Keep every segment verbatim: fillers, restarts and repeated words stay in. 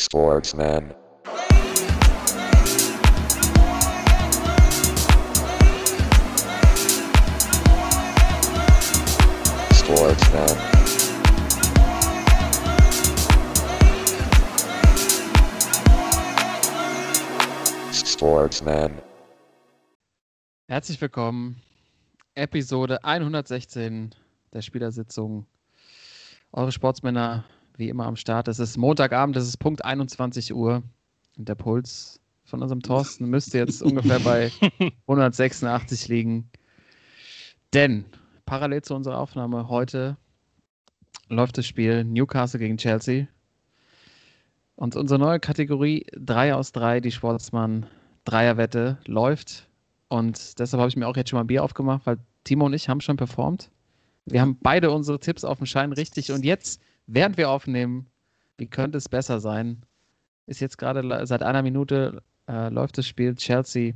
Sportsman. Sportsman. Sportsman. Herzlich willkommen. Episode hundertsechzehn der Spielersitzung. Eure Sportsmänner. Wie immer am Start. Es ist Montagabend, es ist Punkt einundzwanzig Uhr. Und der Puls von unserem Thorsten müsste jetzt ungefähr bei hundertsechsundachtzig liegen. Denn parallel zu unserer Aufnahme heute läuft das Spiel Newcastle gegen Chelsea. Und unsere neue Kategorie drei aus drei, die Sportsmann-Dreierwette, läuft. Und deshalb habe ich mir auch jetzt schon mal ein Bier aufgemacht, weil Timo und ich haben schon performt. Wir haben beide unsere Tipps auf dem Schein richtig. Und jetzt, während wir aufnehmen, wie könnte es besser sein, ist jetzt gerade seit einer Minute äh, läuft das Spiel Chelsea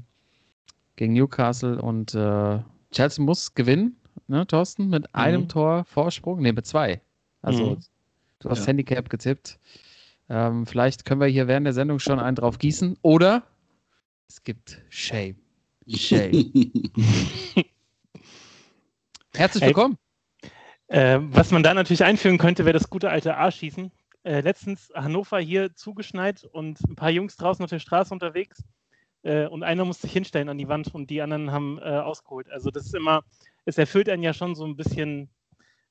gegen Newcastle und äh, Chelsea muss gewinnen, ne, Thorsten, mit mhm. einem Tor Vorsprung, ne, mit zwei. Also, mhm. du hast ja. Handicap getippt. Ähm, vielleicht können wir hier während der Sendung schon einen drauf gießen oder es gibt Shame. Shame. Herzlich willkommen. Hey. Äh, was man da natürlich einführen könnte, wäre das gute alte A-Schießen. Äh, letztens Hannover hier zugeschneit und ein paar Jungs draußen auf der Straße unterwegs äh, und einer musste sich hinstellen an die Wand und die anderen haben äh, ausgeholt. Also das ist immer, es erfüllt einen ja schon so ein bisschen,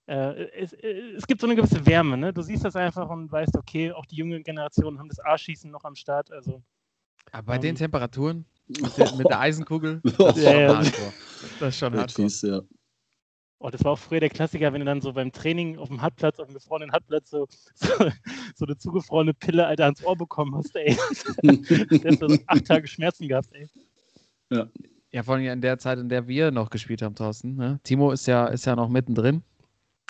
äh, es, äh, es gibt so eine gewisse Wärme, ne? Du siehst das einfach und weißt, okay, auch die jüngeren Generationen haben das A-Schießen noch am Start. Also, aber bei ähm, den Temperaturen mit der, mit der Eisenkugel, das ist schon ja, hardcore. Das ist schon hardcore. Ist, ja. Oh, das war auch früher der Klassiker, wenn du dann so beim Training auf dem Hartplatz, auf dem gefrorenen Hartplatz so, so, so eine zugefrorene Pille, Alter, ans Ohr bekommen hast, ey. Du hast so acht Tage Schmerzen gehabt, ey. Ja, ja, vor allem in der Zeit, in der wir noch gespielt haben, Thorsten. Ne? Timo ist ja, ist ja noch mittendrin.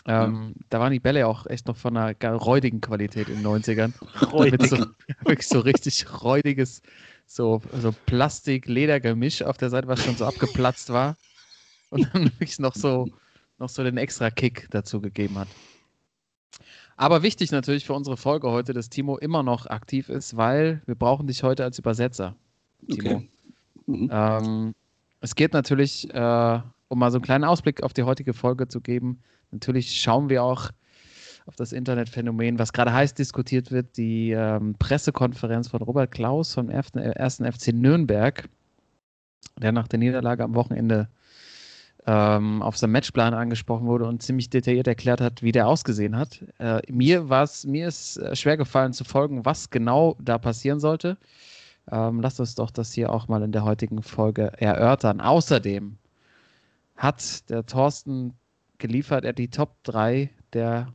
Ähm, ja. Da waren die Bälle auch echt noch von einer räudigen Qualität in den neunzigern. Räudig. So, wirklich so richtig räudiges, so, so Plastik-Leder-Gemisch auf der Seite, was schon so abgeplatzt war. Und dann wirklich noch so noch so den extra Kick dazu gegeben hat. Aber wichtig natürlich für unsere Folge heute, dass Timo immer noch aktiv ist, weil wir brauchen dich heute als Übersetzer, Timo. Okay. Mhm. Ähm, es geht natürlich, äh, um mal so einen kleinen Ausblick auf die heutige Folge zu geben, natürlich schauen wir auch auf das Internetphänomen, was gerade heiß diskutiert wird, die ähm, Pressekonferenz von Robert Klauß vom ersten F C Nürnberg, der nach der Niederlage am Wochenende auf seinem Matchplan angesprochen wurde und ziemlich detailliert erklärt hat, wie der ausgesehen hat. Äh, mir war es, mir ist schwer gefallen zu folgen, was genau da passieren sollte. Ähm, lasst uns doch das hier auch mal in der heutigen Folge erörtern. Außerdem hat der Thorsten geliefert, er hat die Top drei der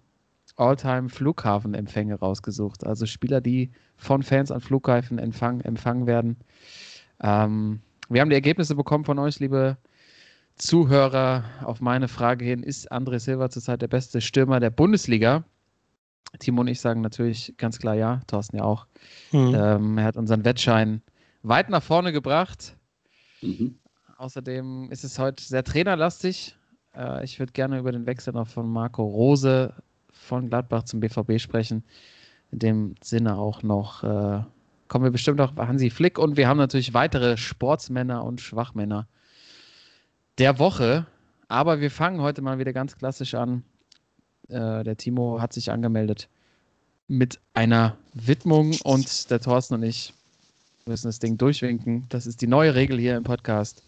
All-Time Flughafenempfänge rausgesucht. Also Spieler, die von Fans an Flughäfen empfangen, empfangen werden. Ähm, wir haben die Ergebnisse bekommen von euch, liebe Zuhörer, auf meine Frage hin, ist André Silva zurzeit der beste Stürmer der Bundesliga? Timo und ich sagen natürlich ganz klar ja, Thorsten ja auch. Mhm. Ähm, er hat unseren Wettschein weit nach vorne gebracht. Mhm. Außerdem ist es heute sehr trainerlastig. Äh, ich würde gerne über den Wechsel noch von Marco Rose von Gladbach zum B V B sprechen. In dem Sinne auch noch äh, kommen wir bestimmt auch bei Hansi Flick und wir haben natürlich weitere Sportsmänner und Schwachmänner der Woche, aber wir fangen heute mal wieder ganz klassisch an. Äh, der Timo hat sich angemeldet mit einer Widmung und der Thorsten und ich müssen das Ding durchwinken. Das ist die neue Regel hier im Podcast.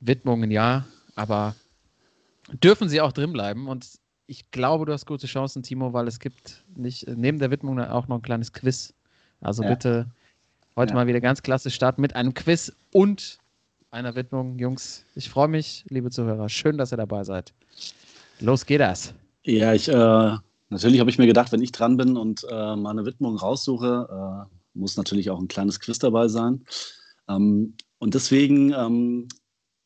Widmungen ja, aber dürfen sie auch drin bleiben und ich glaube, du hast gute Chancen, Timo, weil es gibt nicht neben der Widmung auch noch ein kleines Quiz. Also ja. bitte heute ja. mal wieder ganz klassisch starten mit einem Quiz und einer Widmung. Jungs, ich freue mich, liebe Zuhörer. Schön, dass ihr dabei seid. Los geht das. Ja, ich, äh, natürlich habe ich mir gedacht, wenn ich dran bin und äh, meine Widmung raussuche, äh, muss natürlich auch ein kleines Quiz dabei sein. Ähm, und deswegen, ähm,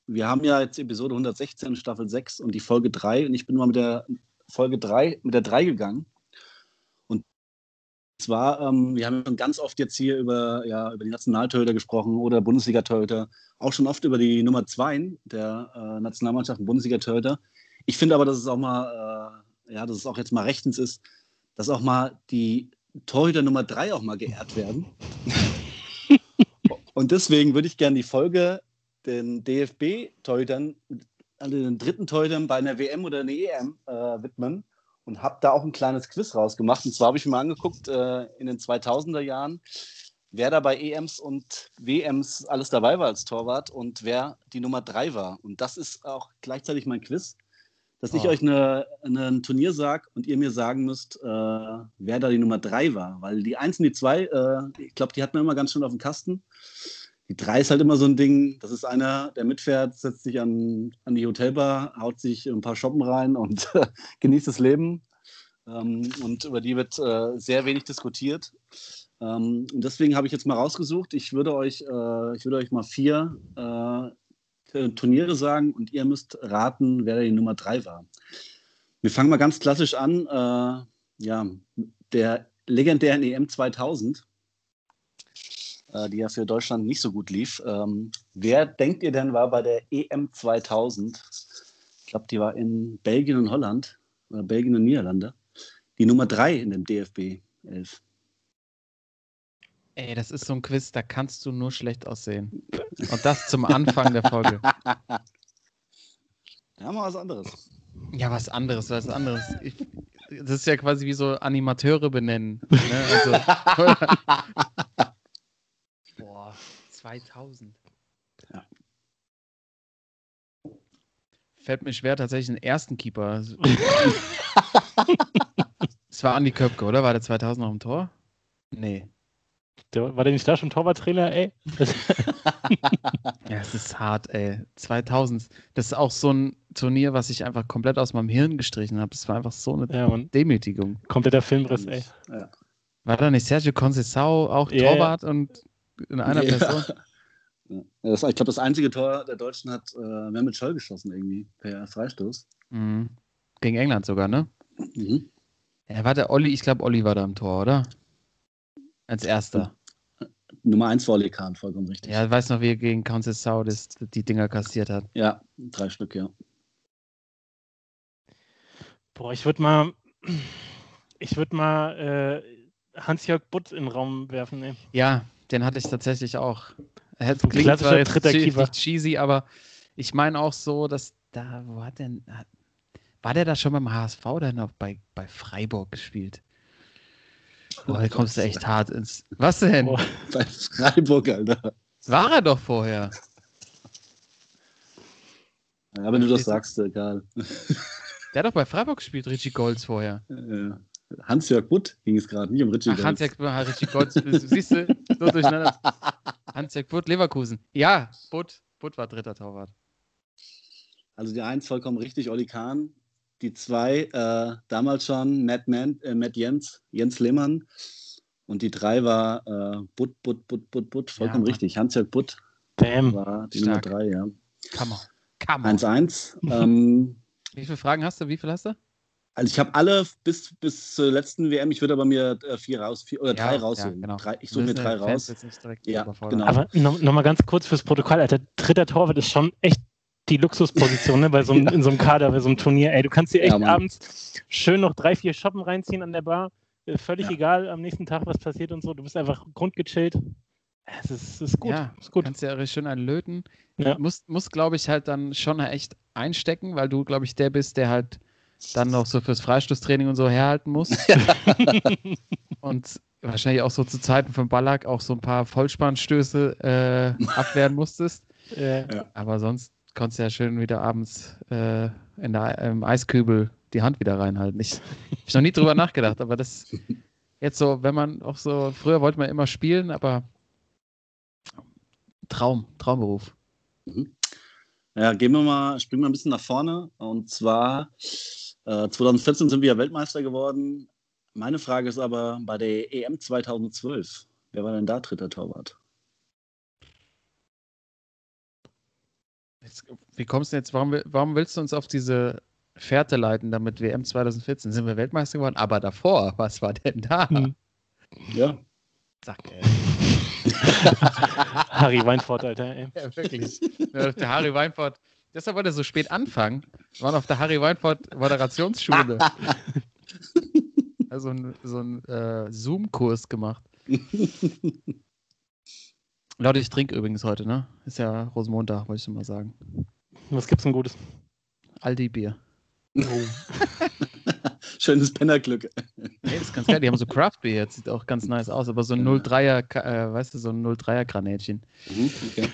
wir haben ja jetzt Episode hundertsechzehn, Staffel sechs und die Folge drei. Und ich bin mal mit der Folge drei, mit der drei gegangen. Zwar, ähm, wir haben schon ganz oft jetzt hier über, ja, über die Nationaltorhüter gesprochen oder Bundesliga-Torhüter, auch schon oft über die Nummer zwei der äh, Nationalmannschaften Bundesliga-Torhüter. Ich finde aber, dass es auch mal, äh, ja, dass es auch jetzt mal rechtens ist, dass auch mal die Torhüter Nummer drei auch mal geehrt werden. Und deswegen würde ich gerne die Folge den D F B-Torhütern, also den dritten Torhütern bei einer W M oder einer E M äh, widmen und habe da auch ein kleines Quiz rausgemacht. Und zwar habe ich mir mal angeguckt, äh, in den zweitausender Jahren, wer da bei E Ms und W Ms alles dabei war als Torwart und wer die Nummer drei war. Und das ist auch gleichzeitig mein Quiz, dass oh. ich euch eine, eine, ein Turnier sage und ihr mir sagen müsst, äh, wer da die Nummer drei war. Weil die eins und die zwei, äh, ich glaube, die hat man immer ganz schön auf dem Kasten. Die drei ist halt immer so ein Ding, das ist einer, der mitfährt, setzt sich an, an die Hotelbar, haut sich ein paar Shoppen rein und äh, genießt das Leben. Ähm, und über die wird äh, sehr wenig diskutiert. Ähm, und deswegen habe ich jetzt mal rausgesucht, ich würde euch, äh, ich würde euch mal vier äh, Turniere sagen und ihr müsst raten, wer die Nummer drei war. Wir fangen mal ganz klassisch an, äh, ja, der legendären E M zweitausend. Die ja für Deutschland nicht so gut lief. Ähm, wer denkt ihr denn war bei der E M zweitausend? Ich glaube, die war in Belgien und Holland, oder Belgien und Niederlande. Die Nummer drei in dem D F B elf. Ey, das ist so ein Quiz, da kannst du nur schlecht aussehen. Und das zum Anfang der Folge. Da haben wir was anderes. Ja, was anderes, was anderes. Ich, das ist ja quasi wie so Animateure benennen. Ne? Also, boah, zweitausend. Ja. Fällt mir schwer, tatsächlich den ersten Keeper. Es war Andi Köpke, oder? War der zweitausend noch im Tor? Nee. Der, war der nicht da schon Torwarttrainer, ey? Ja, es ist hart, ey. zweitausend. Das ist auch so ein Turnier, was ich einfach komplett aus meinem Hirn gestrichen habe. Das war einfach so eine ja, Demütigung. Kompletter Filmriss, ey. Ja. War da nicht Sergio Conceição auch yeah. Torwart und in einer ja. Person? Ja. Das, ich glaube, das einzige Tor der Deutschen hat äh, Mehmet Scholl geschossen, irgendwie, per Freistoß. Mhm. Gegen England sogar, ne? Mhm. Ja, warte, Olli, ich glaube, Olli war da im Tor, oder? Als Erster. Nummer eins war Olli Kahn, vollkommen richtig. Ja, ich weiß noch, wie er gegen Conceição das, die Dinger kassiert hat. Ja, drei Stück, ja. Boah, ich würde mal, ich würde mal, äh, Hans-Jörg Butt in den Raum werfen. Ey. Ja, den hatte ich tatsächlich auch. Das klingt zwar jetzt nicht cheesy, aber ich meine auch so, dass da, wo hat denn, war der da schon beim H S V oder noch bei, bei Freiburg gespielt? Boah, da kommst du echt hart ins, was denn? Boah, bei Freiburg, Alter. War er doch vorher. Ja, wenn du das sagst, egal. Der hat doch bei Freiburg gespielt, Richie Golds vorher. Ja. Hans-Jörg Butt ging es gerade, nicht um Richie Golds. Ach, Hans-Jörg Butt, siehst du, so durcheinander. Hans-Jörg Butt, Leverkusen. Ja, Butt, Butt war dritter Torwart. Also die eins vollkommen richtig, Olli Kahn. Die zwei, äh, damals schon Matt, Man, äh, Matt Jens, Jens Lehmann. Und die drei war äh, Butt, Butt, Butt, Butt, Butt, vollkommen ja, richtig. Hans-Jörg Butt Bam. war die stark. Nummer drei, ja. Come on, come on. eins eins. ähm, Wie viele Fragen hast du, wie viel hast du? Also ich habe alle bis, bis zur letzten W M, ich würde aber mir vier raus, vier, oder ja, drei raussuchen. Ja, genau. drei, ich suche mir drei raus. Jetzt nicht ja, genau. Aber nochmal noch ganz kurz fürs Protokoll, Alter, dritter Torwart ist schon echt die Luxusposition, ne? Bei so einem, ja. in so einem Kader, bei so einem Turnier. Ey, du kannst dir echt ja, abends schön noch drei, vier Shoppen reinziehen an der Bar, völlig ja. egal am nächsten Tag, was passiert und so, du bist einfach grundgechillt. Es ist, ist gut. Ja, ist gut. Kannst ja schön anlöten. Ja. Muss, muss glaube ich, halt dann schon echt einstecken, weil du, glaube ich, der bist, der halt dann noch so fürs Freistoßtraining und so herhalten muss. Und wahrscheinlich auch so zu Zeiten von Ballack auch so ein paar Vollspannstöße äh, abwehren musstest. Ja. Aber sonst konntest du ja schön wieder abends äh, in der, im Eiskübel die Hand wieder reinhalten. Ich habe noch nie drüber nachgedacht, aber das jetzt so, wenn man auch so, früher wollte man immer spielen, aber Traum, Traumberuf. Ja, gehen wir mal, springen wir ein bisschen nach vorne und zwar zweitausendvierzehn sind wir Weltmeister geworden. Meine Frage ist aber bei der E M zweitausendzwölf, wer war denn da dritter Torwart? Jetzt, wie kommst du jetzt, warum, warum willst du uns auf diese Fährte leiten, damit W M zweitausendvierzehn sind wir Weltmeister geworden, aber davor, was war denn da? Hm. Ja. Zack, ey. Harry Weinfurt, Alter, ey. Ja, wirklich. Ja, der Harry Weinfurt. Deshalb wollte er so spät anfangen. Wir waren auf der Harry Weinfurt Moderationsschule. so einen so äh, Zoom-Kurs gemacht. Leute, ich trinke übrigens heute, ne? Ist ja Rosenmontag, wollte ich schon mal sagen. Was gibt's denn Gutes? Aldi-Bier. Oh. Schönes Pennerglück. Hey, das ist ganz geil. Die haben so Craft-Bier jetzt. Sieht auch ganz nice aus. Aber so ein null Komma dreier, äh, weißt du, so ein null Komma dreier-Granätchen. Mhm, okay.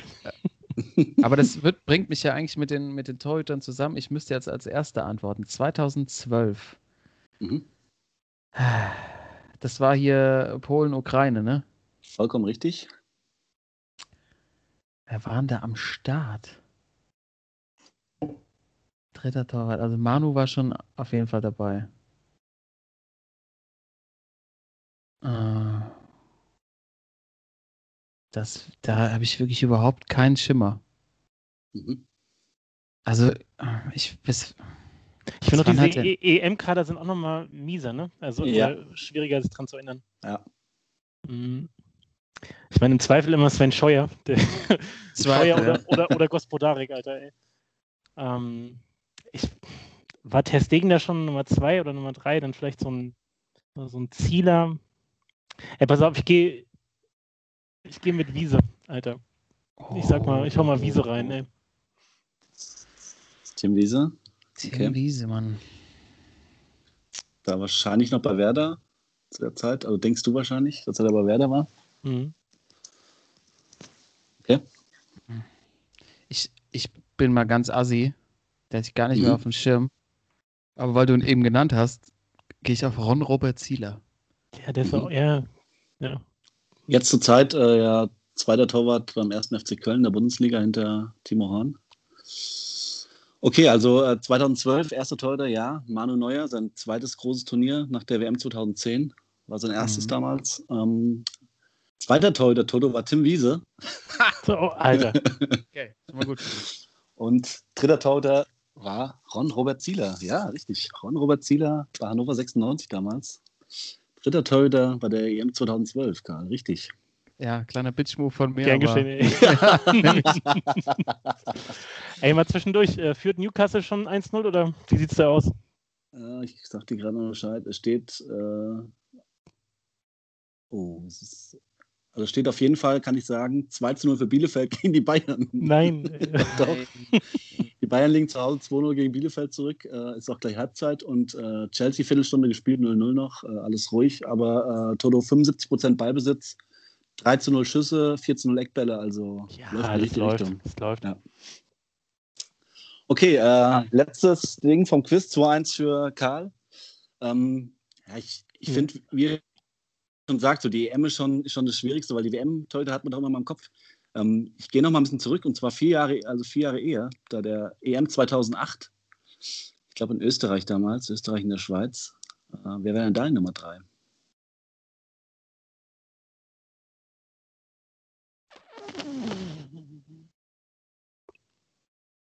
Aber das wird, bringt mich ja eigentlich mit den, mit den Torhütern zusammen. Ich müsste jetzt als Erster antworten. zweitausendzwölf. Mhm. Das war hier Polen, Ukraine, ne? Vollkommen richtig. Wer war denn da am Start? Dritter Torwart. Also Manu war schon auf jeden Fall dabei. Das, da habe ich wirklich überhaupt keinen Schimmer. Mhm. Also ich bis ich finde diese halt E M-Kader sind auch nochmal mieser, ne? Also ja. Schwieriger, sich dran zu erinnern. Ja. Mhm. Ich meine, im Zweifel immer Sven Scheuer. Der Scheuer oder, oder, oder Gospodarik, Alter, ey. Ähm, ich, war Ter Stegen da schon Nummer zwei oder Nummer drei? Dann vielleicht so ein, so ein Zieler. Ey, pass auf, ich gehe ich geh mit Wiese, Alter. Ich sag mal, ich hau mal Wiese rein, ey. Tim Wiese? Tim okay. Wiese, Mann. Da wahrscheinlich noch bei Werder zu der Zeit. Also denkst du wahrscheinlich, dass er da bei Werder war? Mhm. Okay. Ich, ich bin mal ganz assi, der ist gar nicht mhm. mehr auf dem Schirm. Aber weil du ihn eben genannt hast, gehe ich auf Ron-Robert Zieler. Ja, der ist mhm. auch, ja. ja. Jetzt zur Zeit, äh, ja, zweiter Torwart beim ersten F C Köln der Bundesliga hinter Timo Horn. Okay, also äh, zweitausendzwölf, erster Torhüter, ja, Manu Neuer, sein zweites großes Turnier nach der W M zweitausendzehn, war sein erstes mhm. damals. Ähm, Zweiter Torhüter Toto war Tim Wiese. Oh, Alter. Okay, schon mal gut. Und dritter Torhüter war Ron-Robert Zieler. Ja, richtig. Ron-Robert Zieler bei Hannover sechsundneunzig damals. Dritter Torhüter bei der E M zweitausendzwölf, Karl. Richtig. Ja, kleiner Bitch-Move von mir. Gern geschehen, ey. Ey, mal zwischendurch. Äh, führt Newcastle schon eins null oder wie sieht's da aus? Äh, ich sag dir gerade noch Bescheid. Es steht. Äh... Oh, es ist. Also steht auf jeden Fall, kann ich sagen, zwei zu null für Bielefeld gegen die Bayern. Nein. Doch. Die Bayern liegen zu Hause zwei null gegen Bielefeld zurück. Äh, ist auch gleich Halbzeit. Und äh, Chelsea Viertelstunde gespielt, null null noch. Äh, alles ruhig. Aber äh, Toto fünfundsiebzig Prozent Ballbesitz, drei zu null Schüsse, vier zu null Eckbälle. Also ja, läuft in die richtige Richtung. Das läuft. Ja. Okay, äh, letztes Ding vom Quiz. zwei eins für Karl. Ähm, ja, ich ich finde, hm. wir... schon sagt, so die E M ist schon, schon das Schwierigste, weil die W M-Torhüter hat man doch immer mal im Kopf. Ähm, ich gehe noch mal ein bisschen zurück, und zwar vier Jahre, also vier Jahre eher, da der E M zweitausendacht, ich glaube in Österreich damals, Österreich in der Schweiz. Äh, wer wäre denn da in Nummer drei?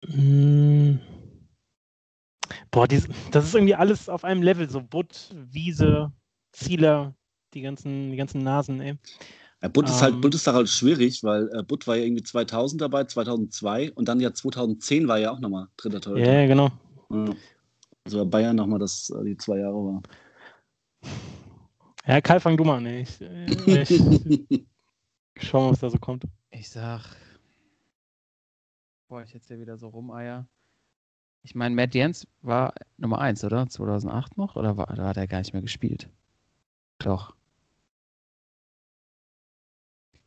Mmh. Boah, die, das ist irgendwie alles auf einem Level, so Butt, Wiese, Zieler, Die ganzen, die ganzen Nasen, ey. Ja, Butt, ist halt, ähm, Butt ist halt schwierig, weil äh, Butt war ja irgendwie zweitausend dabei, zweitausendzwei und dann ja zweitausendzehn war ja auch nochmal dritter Torhüter. Ja, genau. Ja. Also Bayern nochmal, das die zwei Jahre war. Ja, Karl, fang du mal an, ey. Ich, äh, ich, ich schau mal, was da so kommt. Ich sag, boah, ich jetzt hier wieder so rumeier. Ich meine, Matt Jens war Nummer eins, oder? zweitausendacht noch? Oder war, da hat er gar nicht mehr gespielt? Doch.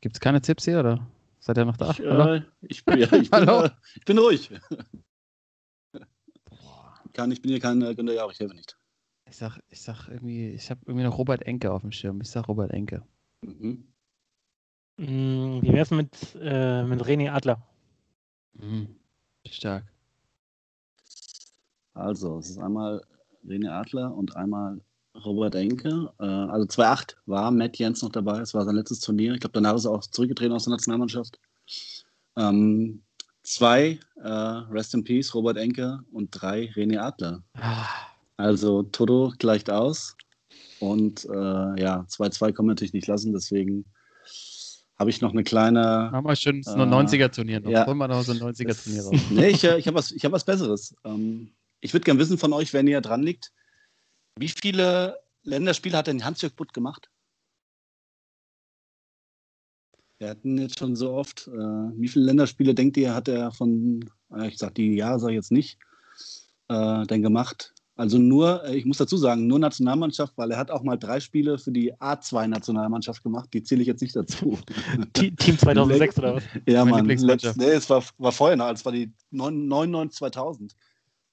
Gibt es keine Tipps hier, oder? Seid ihr noch da? Ich, äh, ich, ja, ich, bin, äh, ich bin ruhig. Kann, ich bin hier kein Günther Jauch, ich helfe nicht. Ich sag, ich sag irgendwie, ich habe irgendwie noch Robert Enke auf dem Schirm. Ich sag Robert Enke. Mhm. Mhm, wie wär's mit, äh, mit René Adler? Mhm. Stark. Also, es ist einmal René Adler und einmal Robert Enke, also zweitausendacht war Matt Jens noch dabei, es war sein letztes Turnier. Ich glaube, danach ist er auch zurückgetreten aus der Nationalmannschaft. Ähm, zwei, äh, Rest in Peace, Robert Enke, und drei, René Adler. Ah. Also Toto gleicht aus und äh, ja, zwei zwei können wir natürlich nicht lassen, deswegen habe ich noch eine kleine... Haben wir schön äh, ein neunziger-Turnier noch. Ja. Holen wir noch so ein neunziger-Turnier raus. Nee, ich, ich habe was, hab was Besseres. Ähm, ich würde gerne wissen von euch, wenn ihr dran liegt, wie viele Länderspiel hat denn Hans-Jörg Butt gemacht? Wir hatten jetzt schon so oft, äh, wie viele Länderspiele, denkt ihr, hat er von, äh, ich sag die Jahre, sage ich jetzt nicht, äh, denn gemacht? Also nur, ich muss dazu sagen, nur Nationalmannschaft, weil er hat auch mal drei Spiele für die A zwei Nationalmannschaft gemacht, die zähle ich jetzt nicht dazu. Team zweitausendsechs oder was? Ja, Mann, letzt, nee, es war, war vorher noch, es war die neunundneunzig zweitausend.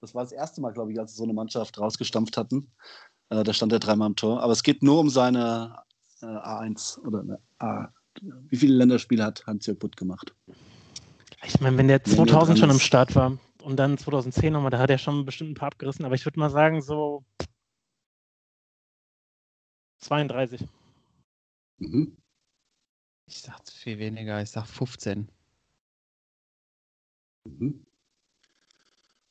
Das war das erste Mal, glaube ich, als sie so eine Mannschaft rausgestampft hatten. Äh, da stand er dreimal im Tor. Aber es geht nur um seine äh, A eins oder eine A. Wie viele Länderspiele hat Hans-Jörg Butt gemacht? Ich meine, wenn der zweitausend schon im Start war und dann zweitausendzehn nochmal, da hat er schon bestimmt ein paar abgerissen, aber ich würde mal sagen, so zweiunddreißig. Mhm. Ich sag viel weniger, ich sag fünfzehn. Mhm.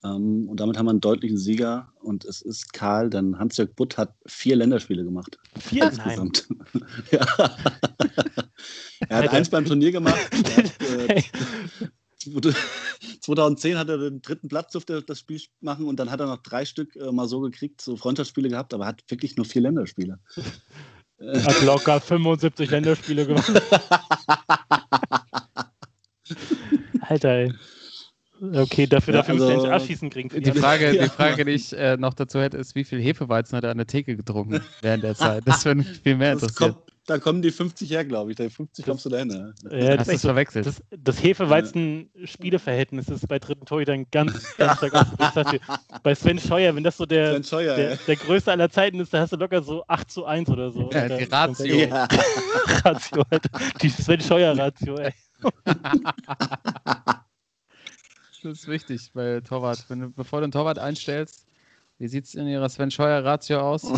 Ähm, und damit haben wir einen deutlichen Sieger und es ist Karl, denn Hans-Jörg Butt hat vier Länderspiele gemacht. Vier? Insgesamt. Nein. Ja. Er hat eins beim Turnier gemacht. Hat, äh, zweitausendzehn hat er den dritten Platz, durfte das Spiel machen und dann hat er noch drei Stück äh, mal so gekriegt, so Freundschaftsspiele gehabt, aber hat wirklich nur vier Länderspiele. Er hat locker fünfundsiebzig Länderspiele gemacht. Alter, ey. Okay, dafür, ja, dafür also, müssen wir nicht abschießen kriegen. Die Frage, die Frage, die ich äh, noch dazu hätte, ist, wie viel Hefeweizen hat er an der Theke getrunken während der Zeit? Das würde mich viel mehr interessieren. Da kommen die fünfzig her, glaube ich. Da fünfzig kommst du dahin. Ja, das, das ist so, verwechselt. Das, das Hefeweizen-Spieleverhältnis ist bei dritten Torhütern ganz, ganz stark ausgerichtet. Bei Sven Scheuer, wenn das so der, Scheuer, der, der größte aller Zeiten ist, da hast du locker so acht zu eins oder so. Ja, die Ratio. Ja. Ratio, Alter. Die Sven Scheuer-Ratio, ey. Das ist wichtig bei Torwart. Wenn du, bevor du einen Torwart einstellst, wie sieht es in ihrer Sven Scheuer-Ratio aus?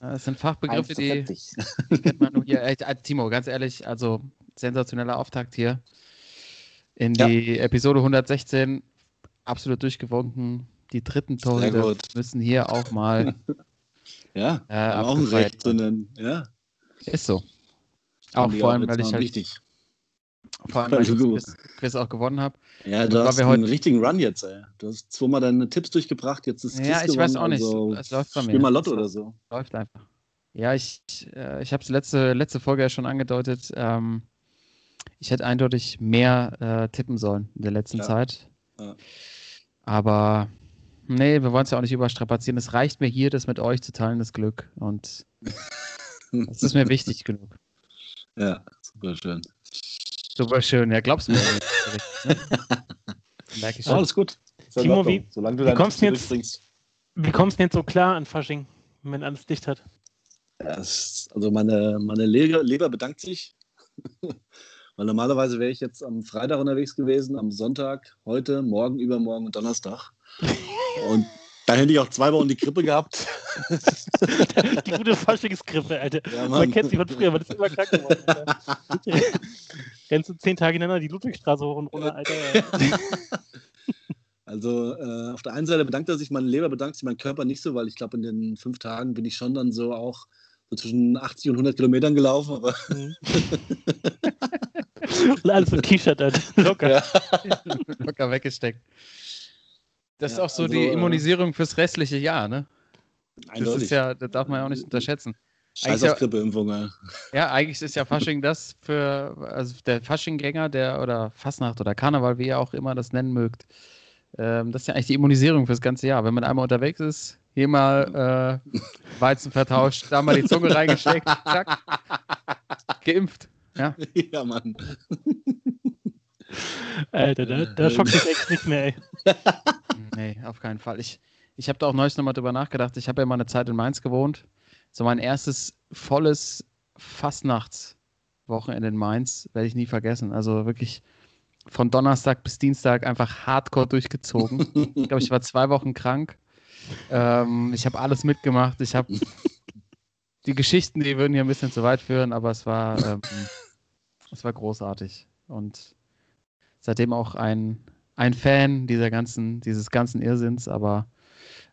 Das sind Fachbegriffe, die, die kennt man nur hier. Echt, Timo, ganz ehrlich, also sensationeller Auftakt hier in ja. die Episode hundertsechzehn. Absolut durchgewunken. Die dritten Torhüter müssen hier auch mal ja, äh, haben auch ein Recht zu nennen. Ja. Ist so. Auch vor allem, auch weil ich halt richtig. Vor allem, weil ich das Quiz auch gewonnen habe. Ja, du hast einen richtigen Run jetzt, ey. Du hast zweimal deine Tipps durchgebracht, jetzt ist Quiz gewonnen. Ja, ich weiß auch nicht. Also es läuft bei mir. Spiel mal Lotto oder so. Läuft einfach. Ja, ich, äh, ich habe es letzte, letzte Folge ja schon angedeutet. Ähm, ich hätte eindeutig mehr äh, tippen sollen in der letzten ja. Zeit. Ja. Aber nee, wir wollen es ja auch nicht überstrapazieren. Es reicht mir hier, das mit euch zu teilen, das Glück. Und das ist mir wichtig genug. Ja, super schön. Super schön, ja, glaubst du mir nicht. Ne? Ich schon. Alles gut. Timo, wie, Solange du wie kommst du jetzt, wie kommst du jetzt so klar an Fasching, wenn alles dicht hat? Ja, ist, also meine, meine Leber, Leber bedankt sich, weil normalerweise wäre ich jetzt am Freitag unterwegs gewesen, am Sonntag, heute, morgen, übermorgen und Donnerstag. Und dann hätte ich auch zwei Wochen die Grippe gehabt. Die gute Faschingskrippe, Alter. Ja, man kennt sie von früher, weil das ist immer krank geworden, Alter. Rennst du zehn Tage hintereinander die Ludwigstraße hoch und runter, Alter. Also äh, auf der einen Seite bedankt er sich, meine Leber bedankt sich, mein Körper nicht so, weil ich glaube, in den fünf Tagen bin ich schon dann so auch so zwischen achtzig und hundert Kilometern gelaufen. Aber mhm. Und alles so ein T-Shirt, Alter. Locker. Ja. Locker weggesteckt. Das ja, ist auch so also, die Immunisierung fürs restliche Jahr, ne? Eindeutig. Das ist ja, das darf man ja auch nicht unterschätzen. Scheiß auf Grippeimpfung, ja. Ja, eigentlich ist ja Fasching das für, also der Faschinggänger, der oder Fasnacht oder Karneval, wie ihr auch immer das nennen mögt, ähm, das ist ja eigentlich die Immunisierung fürs ganze Jahr. Wenn man einmal unterwegs ist, hier mal äh, Weizen vertauscht, da mal die Zunge reingesteckt, zack, geimpft. Ja, ja Mann. Alter, da, da schockt es echt nicht mehr, ey. Nee, auf keinen Fall. Ich, ich habe da auch neulich nochmal drüber nachgedacht. Ich habe ja mal eine Zeit in Mainz gewohnt. So mein erstes volles Fastnachtswochenende in Mainz werde ich nie vergessen. Also wirklich von Donnerstag bis Dienstag einfach hardcore durchgezogen. Ich glaube, ich war zwei Wochen krank. Ähm, ich habe alles mitgemacht. Ich habe die Geschichten, die würden hier ein bisschen zu weit führen, aber es war, ähm, es war großartig. Und seitdem auch ein, ein Fan dieser ganzen, dieses ganzen Irrsinns, aber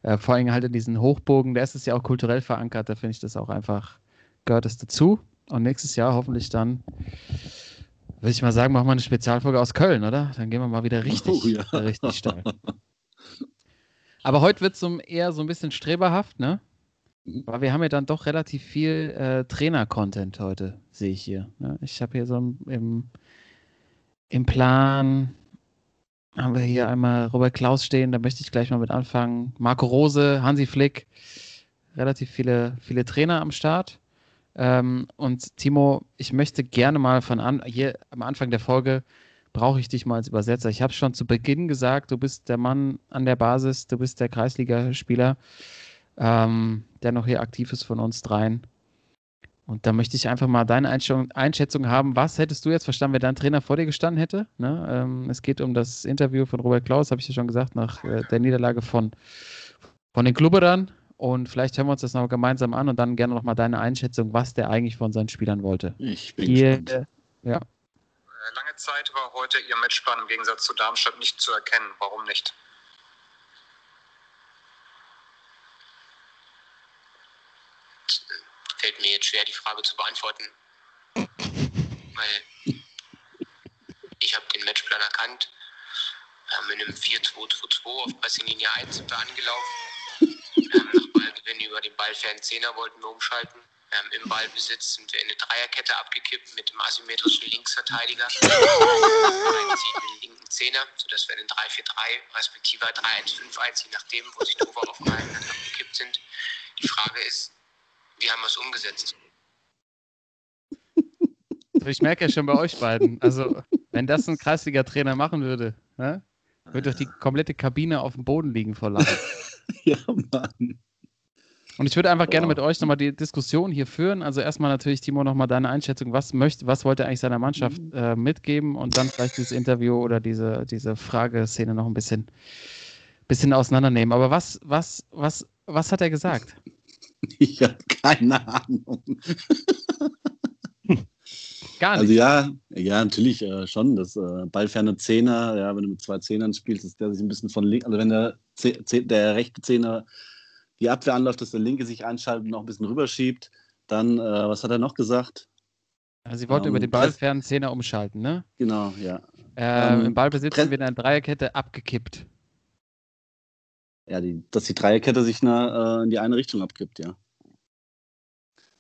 äh, vor allem halt in diesen Hochburgen, da ist es ja auch kulturell verankert, da finde ich das auch einfach, gehört es dazu. Und nächstes Jahr hoffentlich dann, würde ich mal sagen, machen wir eine Spezialfolge aus Köln, oder? Dann gehen wir mal wieder richtig, oh, ja. richtig steil. Aber heute wird es so eher so ein bisschen streberhaft, ne? Aber wir haben ja dann doch relativ viel äh, Trainer-Content heute, sehe ich hier. Ne? Ich habe hier so im, im Plan, haben wir hier einmal Robert Klauß stehen, da möchte ich gleich mal mit anfangen. Marco Rose, Hansi Flick, relativ viele, viele Trainer am Start. Ähm, und Timo, ich möchte gerne mal von an, hier am Anfang der Folge brauche ich dich mal als Übersetzer. Ich habe es schon zu Beginn gesagt, du bist der Mann an der Basis, du bist der Kreisligaspieler, ähm, der noch hier aktiv ist von uns dreien. Und da möchte ich einfach mal deine Einschätzung, Einschätzung haben. Was hättest du jetzt verstanden, wenn dein Trainer vor dir gestanden hätte? Ne? Ähm, es geht um das Interview von Robert Klauß, habe ich ja schon gesagt, nach äh, der Niederlage von, von den Klubberern. Und vielleicht hören wir uns das noch gemeinsam an und dann gerne nochmal deine Einschätzung, was der eigentlich von seinen Spielern wollte. Ich bin hier, gespannt. Äh, ja. Lange Zeit war heute Ihr Matchplan im Gegensatz zu Darmstadt nicht zu erkennen. Warum nicht? Fällt mir jetzt schwer, die Frage zu beantworten. Weil ich habe den Matchplan erkannt. Wir haben in einem vier zwei zwei zwei auf Pressinglinie eins sind wir angelaufen. Wir haben nach Ballgewinn über den ballfernen Zehner wollten wir umschalten. Ähm, Im Ballbesitz sind wir in eine Dreierkette abgekippt mit dem asymmetrischen Linksverteidiger. Ein Ziel mit dem linken Zehner, sodass wir in drei vier drei respektive drei eins fünf eins, je nachdem, wo sich Dover aufgehalten hat, abgekippt sind. Die Frage ist, wie haben wir es umgesetzt? Ich merke ja schon bei euch beiden, also wenn das ein Kreisliga-Trainer machen würde, ne, würde doch die komplette Kabine auf dem Boden liegen vor Lachen. Ja, Mann. Und ich würde einfach gerne mit euch nochmal die Diskussion hier führen. Also erstmal natürlich, Timo, nochmal deine Einschätzung. Was möchte, was wollte er eigentlich seiner Mannschaft äh, mitgeben? Und dann vielleicht dieses Interview oder diese, diese Frageszene noch ein bisschen, bisschen auseinandernehmen. Aber was, was, was, was hat er gesagt? Ich habe keine Ahnung. Gar nicht. Also ja, ja natürlich äh, schon. Das äh, ballferne Zehner, ja, wenn du mit zwei Zehnern spielst, dass der sich ein bisschen von links, also wenn der, Ze- der rechte Zehner die Abwehr anläuft, dass der Linke sich einschaltet und noch ein bisschen rüberschiebt. Dann, äh, was hat er noch gesagt? Also sie wollte ähm, über den ballfernen Zehner umschalten, ne? Genau, ja. Ähm, ähm, Im Ballbesitz Pre- wird eine Dreierkette abgekippt. Ja, die, dass die Dreierkette sich na, äh, in die eine Richtung abkippt, ja.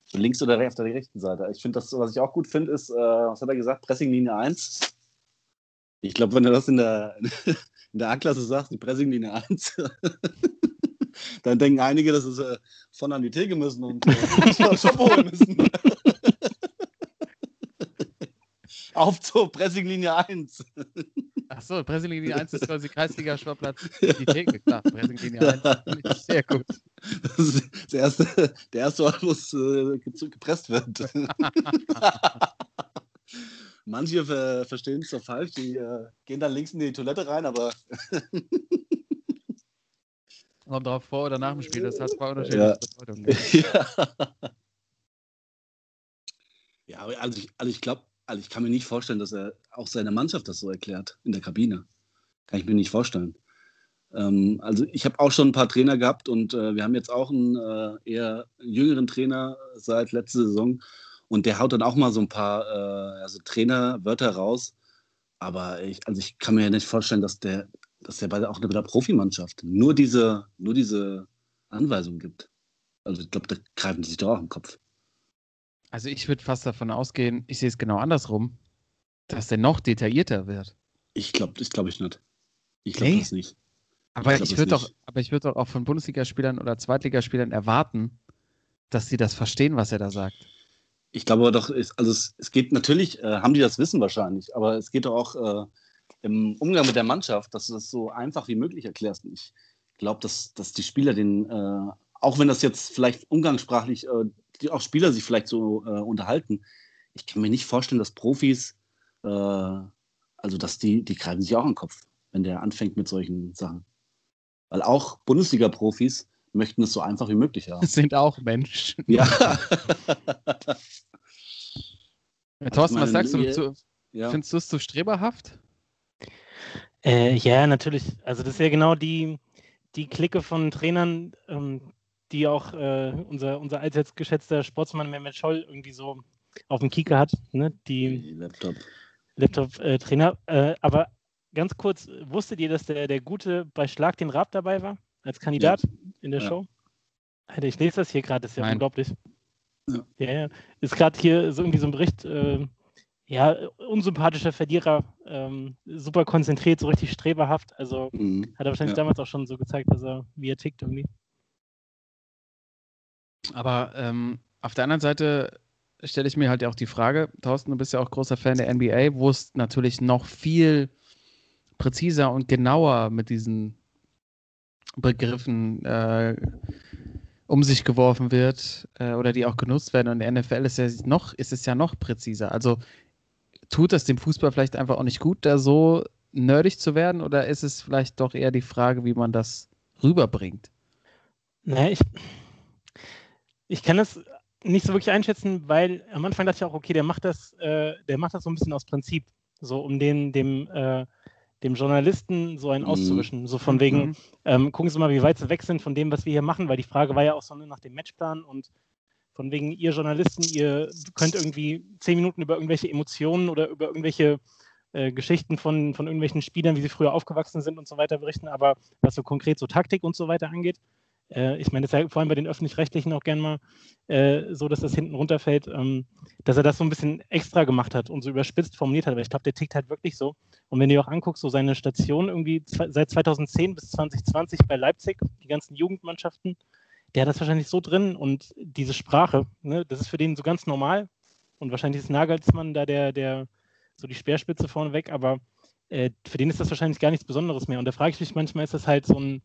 So links oder rechts auf der rechten Seite. Ich finde das, was ich auch gut finde, ist, äh, was hat er gesagt? Pressinglinie eins. Ich glaube, wenn er das in der, in der A-Klasse sagt, die Pressinglinie eins... Dann denken einige, dass sie äh, von an die Theke müssen und äh, Shop holen müssen. Auf zur Pressinglinie eins. Achso, Pressinglinie eins ist quasi Kreisliga-Sportplatz. Ja. Die Theke, klar. Pressinglinie ja. eins. Sehr gut. Das ist das erste, der erste Ort, wo es äh, gepresst wird. Manche ver- verstehen es so falsch. Die äh, gehen dann links in die Toilette rein, aber... Kommt drauf vor oder nach dem Spiel, das hat zwei unterschiedliche Bedeutungen. Ja. Ja, also ich, also ich glaube, also ich kann mir nicht vorstellen, dass er auch seiner Mannschaft das so erklärt in der Kabine. Kann ich mir nicht vorstellen. Ähm, also ich habe auch schon ein paar Trainer gehabt und äh, wir haben jetzt auch einen äh, eher jüngeren Trainer seit letzter Saison und der haut dann auch mal so ein paar äh, also Trainerwörter raus. Aber ich, also ich kann mir nicht vorstellen, dass der dass der bei auch bei der Profimannschaft nur diese, nur diese Anweisung gibt. Also ich glaube, da greifen die sich doch auch im Kopf. Also ich würde fast davon ausgehen, ich sehe es genau andersrum, dass der noch detaillierter wird. Ich glaube, das glaube ich nicht. Ich glaube nee. das nicht. Aber ich, ich würde doch, würd doch auch von Bundesligaspielern oder Zweitligaspielern erwarten, dass sie das verstehen, was er da sagt. Ich glaube aber doch, also es, es geht natürlich, äh, haben die das Wissen wahrscheinlich, aber es geht doch auch... Äh, im Umgang mit der Mannschaft, dass du das so einfach wie möglich erklärst. Und ich glaube, dass, dass die Spieler den, äh, auch wenn das jetzt vielleicht umgangssprachlich, äh, die auch Spieler sich vielleicht so äh, unterhalten, ich kann mir nicht vorstellen, dass Profis, äh, also dass die, die greifen sich auch in den Kopf, wenn der anfängt mit solchen Sachen. Weil auch Bundesliga-Profis möchten es so einfach wie möglich haben. Das sind auch Menschen. Ja. Ja, Thorsten, was sagst du? Zu, ja. Findest du es zu streberhaft? Äh, ja, natürlich. Also das ist ja genau die, die Clique von Trainern, ähm, die auch äh, unser, unser allseits geschätzter Sportsmann Mehmet Scholl irgendwie so auf dem Kieker hat, ne? Die Laptop. Laptop-Trainer. Äh, äh, aber ganz kurz, wusstet ihr, dass der, der Gute bei Schlag den Raab dabei war? als Kandidat ja. in der ja. Show. Alter, ich lese das hier gerade, das ist ja Nein. unglaublich. Ja, ja. ja. Ist gerade hier so irgendwie so ein Bericht, äh, ja, unsympathischer Verlierer, ähm, super konzentriert, so richtig streberhaft. Also mhm. hat er wahrscheinlich ja. damals auch schon so gezeigt, dass er, wie er tickt irgendwie. Aber ähm, auf der anderen Seite stelle ich mir halt auch die Frage, Thorsten, du bist ja auch großer Fan der N B A, wo es natürlich noch viel präziser und genauer mit diesen Begriffen äh, um sich geworfen wird äh, oder die auch genutzt werden. Und in der N F L ist, ja noch, ist es ja noch präziser. Also tut das dem Fußball vielleicht einfach auch nicht gut, da so nerdig zu werden? Oder ist es vielleicht doch eher die Frage, wie man das rüberbringt? Naja, ich... Ich kann das nicht so wirklich einschätzen, weil am Anfang dachte ich auch, okay, der macht das, äh, der macht das so ein bisschen aus Prinzip, so um den, dem, äh, dem Journalisten so einen auszuwischen, so von wegen, mhm. ähm, gucken Sie mal, wie weit Sie weg sind von dem, was wir hier machen, weil die Frage war ja auch so nach dem Matchplan und von wegen, ihr Journalisten, ihr könnt irgendwie zehn Minuten über irgendwelche Emotionen oder über irgendwelche äh, Geschichten von, von irgendwelchen Spielern, wie sie früher aufgewachsen sind und so weiter berichten, aber was so konkret so Taktik und so weiter angeht, ich meine, das ist ja vor allem bei den Öffentlich-Rechtlichen auch gerne mal äh, so, dass das hinten runterfällt, ähm, dass er das so ein bisschen extra gemacht hat und so überspitzt formuliert hat, aber ich glaube, der tickt halt wirklich so. Und wenn du dir auch anguckst, so seine Station irgendwie z- seit zweitausendzehn bis zwanzig zwanzig bei Leipzig, die ganzen Jugendmannschaften, der hat das wahrscheinlich so drin und diese Sprache, ne, das ist für den so ganz normal und wahrscheinlich ist Nagelsmann da der, der so die Speerspitze vorneweg, aber äh, für den ist das wahrscheinlich gar nichts Besonderes mehr. Und da frage ich mich manchmal, ist das halt so ein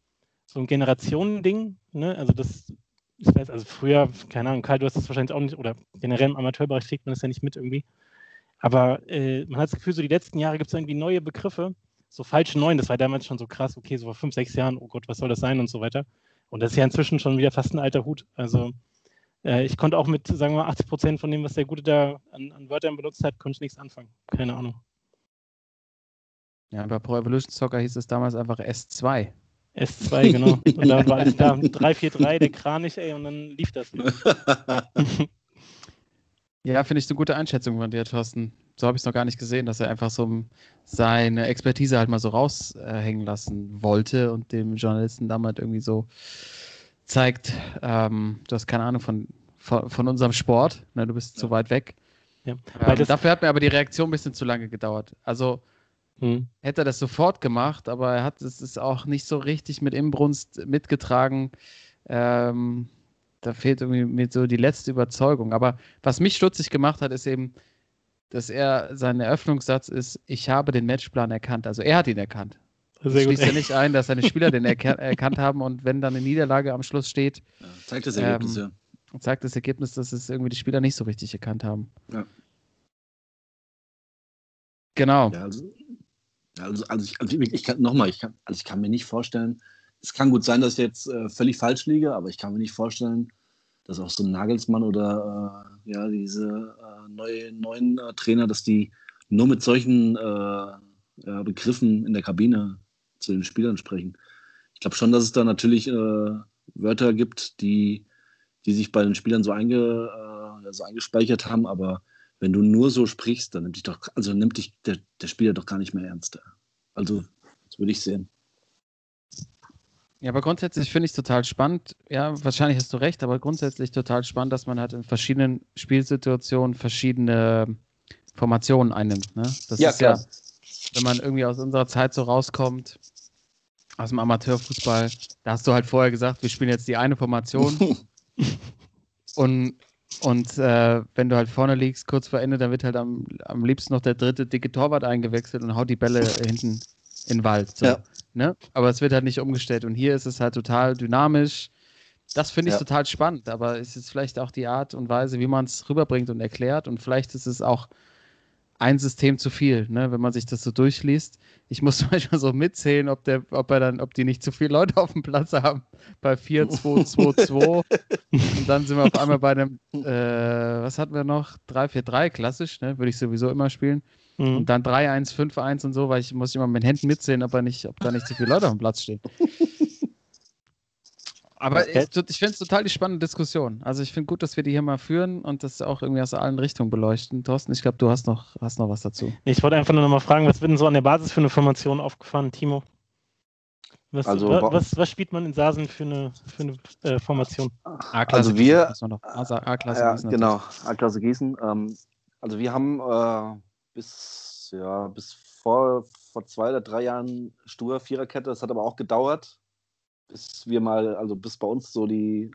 So ein Generationending, ne? Also das, ich weiß, also früher, keine Ahnung, Karl, du hast das wahrscheinlich auch nicht, oder generell im Amateurbereich kriegt man das ja nicht mit irgendwie. Aber äh, man hat das Gefühl, so die letzten Jahre gibt es irgendwie neue Begriffe, so falsche Neuen, das war damals schon so krass, okay, so vor fünf, sechs Jahren, oh Gott, was soll das sein und so weiter. Und das ist ja inzwischen schon wieder fast ein alter Hut. Also äh, ich konnte auch mit, sagen wir mal, achtzig Prozent von dem, was der Gute da an, an Wörtern benutzt hat, konnte ich nichts anfangen. Keine Ahnung. Ja, bei Pro Evolution Soccer hieß es damals einfach S zwei. S zwei, genau. Und da war alles da. drei vier drei, der Kranich, ey, und dann lief das. Ja, finde ich eine gute Einschätzung von dir, Thorsten. So habe ich es noch gar nicht gesehen, dass er einfach so seine Expertise halt mal so raushängen lassen wollte und dem Journalisten damals irgendwie so zeigt, ähm, du hast keine Ahnung von, von, von unserem Sport, ne, du bist ja. zu weit weg. Ja. Ähm, dafür hat mir aber die Reaktion ein bisschen zu lange gedauert. Also Hm. hätte er das sofort gemacht, aber er hat es ist auch nicht so richtig mit Inbrunst mitgetragen. Ähm, da fehlt irgendwie mit so die letzte Überzeugung. Aber was mich stutzig gemacht hat, ist eben, dass er, sein Eröffnungssatz ist, ich habe den Matchplan erkannt. Also er hat ihn erkannt. Das schließt ja nicht ein, dass seine Spieler den erka- erkannt haben und wenn dann eine Niederlage am Schluss steht, ja, zeigt das Ergebnis, ähm, ja. zeigt das Ergebnis, dass es irgendwie die Spieler nicht so richtig erkannt haben. Ja. Genau. Ja, also Also, also ich, also ich kann nochmal, ich kann, also ich kann mir nicht vorstellen, es kann gut sein, dass ich jetzt äh, völlig falsch liege, aber ich kann mir nicht vorstellen, dass auch so ein Nagelsmann oder äh, ja, diese äh, neue, neuen äh, Trainer, dass die nur mit solchen äh, äh, Begriffen in der Kabine zu den Spielern sprechen. Ich glaube schon, dass es da natürlich äh, Wörter gibt, die, die sich bei den Spielern so, einge, äh, so eingespeichert haben, aber wenn du nur so sprichst, dann nimmt dich doch, also nimmt dich der, der Spieler doch gar nicht mehr ernst. Also, das würde ich sehen. Ja, aber grundsätzlich finde ich es total spannend. Ja, wahrscheinlich hast du recht, aber grundsätzlich total spannend, dass man halt in verschiedenen Spielsituationen verschiedene Formationen einnimmt. Ne? Das ja, ist klar. Ja, wenn man irgendwie aus unserer Zeit so rauskommt, aus dem Amateurfußball, da hast du halt vorher gesagt, wir spielen jetzt die eine Formation und Und äh, wenn du halt vorne liegst, kurz vor Ende, dann wird halt am, am liebsten noch der dritte dicke Torwart eingewechselt und haut die Bälle hinten in den Wald. So, ja. ne? Aber es wird halt nicht umgestellt. Und hier ist es halt total dynamisch. Das finde ich ja. total spannend, aber es ist vielleicht auch die Art und Weise, wie man es rüberbringt und erklärt. Und vielleicht ist es auch ein System zu viel, ne? Wenn man sich das so durchliest. Ich muss manchmal so mitzählen, ob, der, ob, er dann, ob die nicht zu viele Leute auf dem Platz haben. Bei vier zwei zwei zwei. Und dann sind wir auf einmal bei einem, äh, was hatten wir noch? drei vier drei, klassisch, ne? Würde ich sowieso immer spielen. Mhm. Und dann drei eins fünf eins und so, weil ich muss immer mit den Händen mitzählen, ob, er nicht, ob da nicht zu viele Leute auf dem Platz stehen. Aber okay. ich, ich finde es total die spannende Diskussion. Also ich finde gut, dass wir die hier mal führen und das auch irgendwie aus allen Richtungen beleuchten. Thorsten, ich glaube, du hast noch, hast noch was dazu. Ich wollte einfach nur noch mal fragen, was wird denn so an der Basis für eine Formation aufgefahren, Timo? Was, also, wa, was, was spielt man in Sarsen für eine, für eine äh, Formation? A-Klasse also wir, Gießen, A-Klasse ja, Gießen genau, A-Klasse Gießen. Ähm, also wir haben äh, bis, ja, bis vor, vor zwei oder drei Jahren stur Viererkette. Das hat aber auch gedauert, bis wir mal, also bis bei uns so die,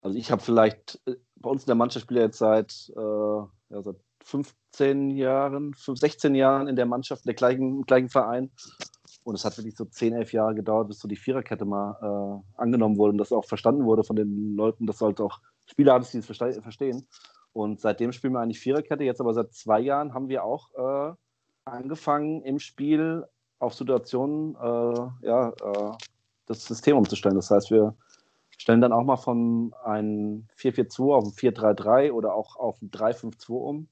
also ich habe vielleicht, bei uns in der Mannschaft spiele jetzt seit, äh, ja, seit fünfzehn Jahren, sechzehn Jahren in der Mannschaft, in der gleichen, im gleichen Verein. Und es hat wirklich so zehn, elf Jahre gedauert, bis so die Viererkette mal äh, angenommen wurde und das auch verstanden wurde von den Leuten, dass halt auch Spieler hatten, die es verste- verstehen. Und seitdem spielen wir eigentlich Viererkette. Jetzt aber seit zwei Jahren haben wir auch äh, angefangen, im Spiel auf Situationen äh, ja, äh, das System umzustellen. Das heißt, wir stellen dann auch mal von einem vier vier zwei auf ein vier drei drei oder auch auf ein drei fünf zwei um.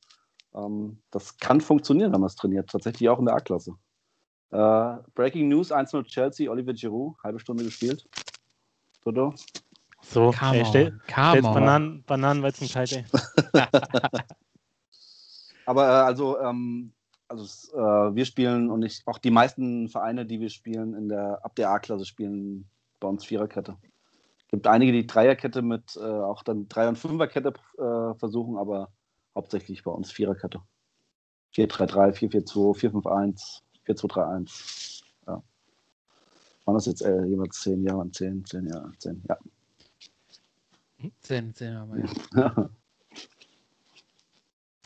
Ähm, das kann funktionieren, wenn man es trainiert. Tatsächlich auch in der A-Klasse. Uh, Breaking News, eins null Chelsea, Olivier Giroud, halbe Stunde gespielt. Toto. So, ey, stell, stell Bananen, Bananenweizen kalt, ey. Aber äh, also, ähm, also äh, wir spielen und ich, auch die meisten Vereine, die wir spielen, in der, ab der A-Klasse spielen bei uns Viererkette. Es gibt einige, die Dreierkette mit, äh, auch dann Dreier- und Fünferkette äh, versuchen, aber hauptsächlich bei uns Viererkette. vier drei drei, vier vier zwei, vier fünf eins. vier zwei drei eins. Ja. Waren das jetzt äh, jeweils zehn Jahre? zehn, zehn Jahre, zehn, ja. zehn, zehn Jahre, ja.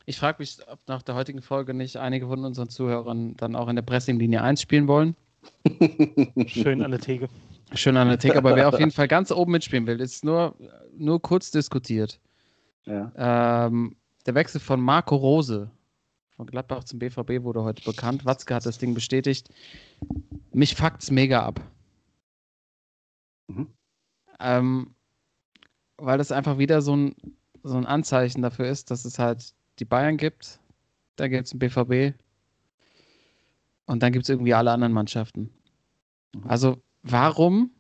Ich frage mich, ob nach der heutigen Folge nicht einige von unseren Zuhörern dann auch in der Pressing-Linie eins spielen wollen. Schön an der Theke. Schön an der Theke, aber wer auf jeden Fall ganz oben mitspielen will, ist nur, nur kurz diskutiert. Ja. Ähm, der Wechsel von Marco Rose von Gladbach zum B V B wurde heute bekannt. Watzke hat das Ding bestätigt. Mich fuckt's mega ab. Mhm. Ähm, weil das einfach wieder so ein, so ein Anzeichen dafür ist, dass es halt die Bayern gibt, da gibt es den B V B und dann gibt es irgendwie alle anderen Mannschaften. Mhm. Also warum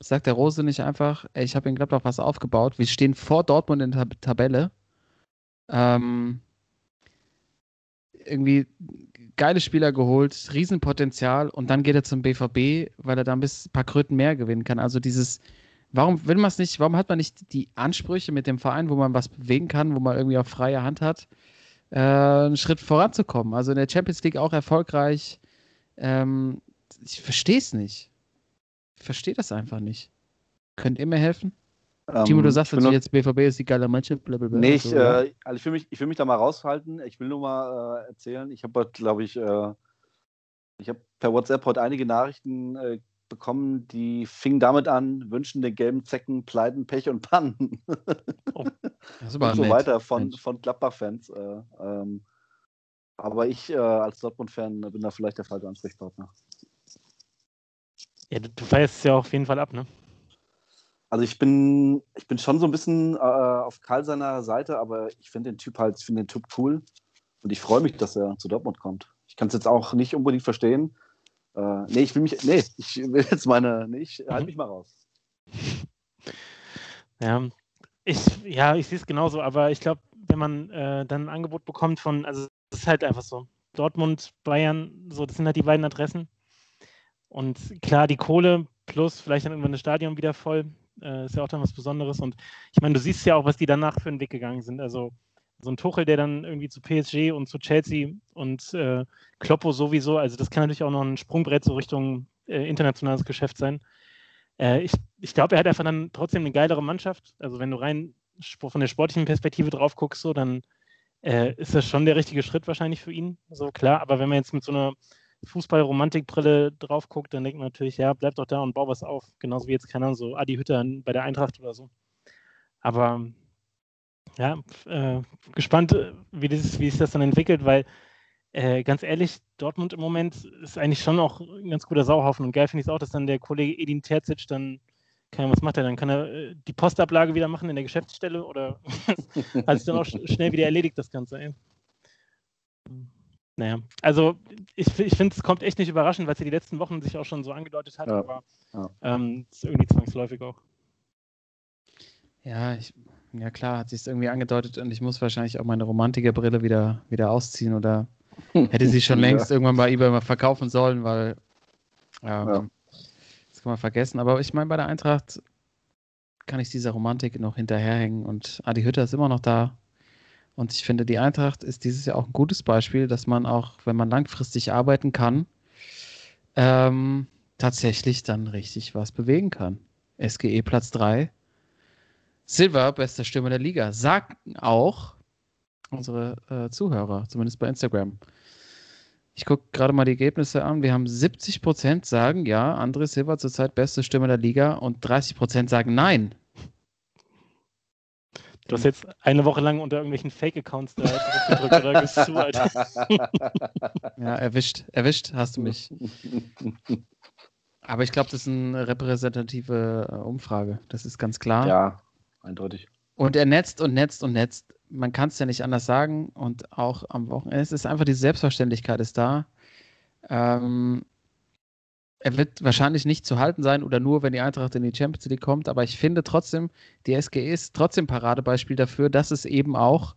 sagt der Rose nicht einfach, ey, ich habe in Gladbach was aufgebaut, wir stehen vor Dortmund in der Tab- Tabelle, ähm, irgendwie geile Spieler geholt, Riesenpotenzial und dann geht er zum B V B, weil er da ein bisschen, ein paar Kröten mehr gewinnen kann. Also dieses, warum will man es nicht, warum hat man nicht die Ansprüche mit dem Verein, wo man was bewegen kann, wo man irgendwie auch freie Hand hat, äh, einen Schritt voranzukommen. Also in der Champions League auch erfolgreich. Ähm, ich verstehe es nicht. Ich verstehe das einfach nicht. Könnt ihr mir helfen? Timo, du sagst natürlich jetzt, B V B ist die geile Mannschaft, blablabla. Nee, ich, äh, also ich will mich, ich will mich da mal raushalten. Ich will nur mal äh, erzählen. Ich habe, glaube ich, äh, ich habe per WhatsApp heute einige Nachrichten äh, bekommen, die fingen damit an, wünschen den gelben Zecken Pleiten, Pech und Pannen. Oh, das war und so nett. Weiter von, von Gladbach-Fans. Äh, ähm, aber ich äh, als Dortmund-Fan bin da vielleicht der falsche Ansprechpartner. Ja, du, du feierst es ja auf jeden Fall ab, ne? Also ich bin, ich bin schon so ein bisschen äh, auf Karl seiner Seite, aber ich finde den Typ halt, ich finde den Typ cool und ich freue mich, dass er zu Dortmund kommt. Ich kann es jetzt auch nicht unbedingt verstehen. Äh, nee, ich will mich, nee, ich will jetzt meine, nee, ich halte mich mal raus. Ja, ich, ja, ich sehe es genauso, aber ich glaube, wenn man äh, dann ein Angebot bekommt von, also es ist halt einfach so, Dortmund, Bayern, so, das sind halt die beiden Adressen und klar, die Kohle plus vielleicht dann irgendwann das Stadion wieder voll, Äh, ist ja auch dann was Besonderes und ich meine, du siehst ja auch, was die danach für einen Weg gegangen sind, also so ein Tuchel, der dann irgendwie zu P S G und zu Chelsea und äh, Kloppo sowieso, also das kann natürlich auch noch ein Sprungbrett so Richtung äh, internationales Geschäft sein. Äh, ich ich glaube, er hat einfach dann trotzdem eine geilere Mannschaft, also wenn du rein von der sportlichen Perspektive drauf guckst, so, dann äh, ist das schon der richtige Schritt wahrscheinlich für ihn, so klar, aber wenn man jetzt mit so einer Fußball-Romantik-Brille drauf guckt, dann denkt man natürlich, ja, bleib doch da und bau was auf. Genauso wie jetzt, keine Ahnung, so Adi Hütter bei der Eintracht oder so. Aber ja, äh, gespannt, wie, das, wie sich das dann entwickelt, weil äh, ganz ehrlich, Dortmund im Moment ist eigentlich schon auch ein ganz guter Sauhaufen. Und geil finde ich es auch, dass dann der Kollege Edin Terzic dann, keine Ahnung, was macht er dann? Kann er äh, die Postablage wieder machen in der Geschäftsstelle oder hat sich dann auch sch- schnell wieder erledigt, das Ganze, ey. Naja, also ich, ich finde, es kommt echt nicht überraschend, weil es ja die letzten Wochen sich auch schon so angedeutet hat, ja, aber ja. Ähm, ist irgendwie zwangsläufig auch. Ja, ich, ja klar, hat sich es irgendwie angedeutet und ich muss wahrscheinlich auch meine Romantikerbrille wieder, wieder ausziehen oder hätte sie schon längst ja. irgendwann bei eBay mal verkaufen sollen, weil ähm, ja. das kann man vergessen. Aber ich meine, bei der Eintracht kann ich dieser Romantik noch hinterherhängen und Adi Hütter ist immer noch da. Und ich finde, die Eintracht ist dieses Jahr auch ein gutes Beispiel, dass man auch, wenn man langfristig arbeiten kann, ähm, tatsächlich dann richtig was bewegen kann. S G E Platz drei. Silva, bester Stürmer der Liga, sagen auch unsere äh, Zuhörer, zumindest bei Instagram. Ich gucke gerade mal die Ergebnisse an. Wir haben siebzig Prozent sagen, ja, André Silva zurzeit beste Stürmer der Liga und dreißig Prozent sagen nein. Du hast jetzt eine Woche lang unter irgendwelchen Fake-Accounts da gedrückt oder gesucht. Ja, erwischt, erwischt hast du mich. Aber ich glaube, das ist eine repräsentative Umfrage. Das ist ganz klar. Ja, eindeutig. Und er netzt und netzt und netzt. Man kann es ja nicht anders sagen. Und auch am Wochenende. Es ist einfach, die Selbstverständlichkeit ist da. Ähm, er wird wahrscheinlich nicht zu halten sein oder nur, wenn die Eintracht in die Champions League kommt. Aber ich finde trotzdem, die S G E ist trotzdem Paradebeispiel dafür, dass es eben auch,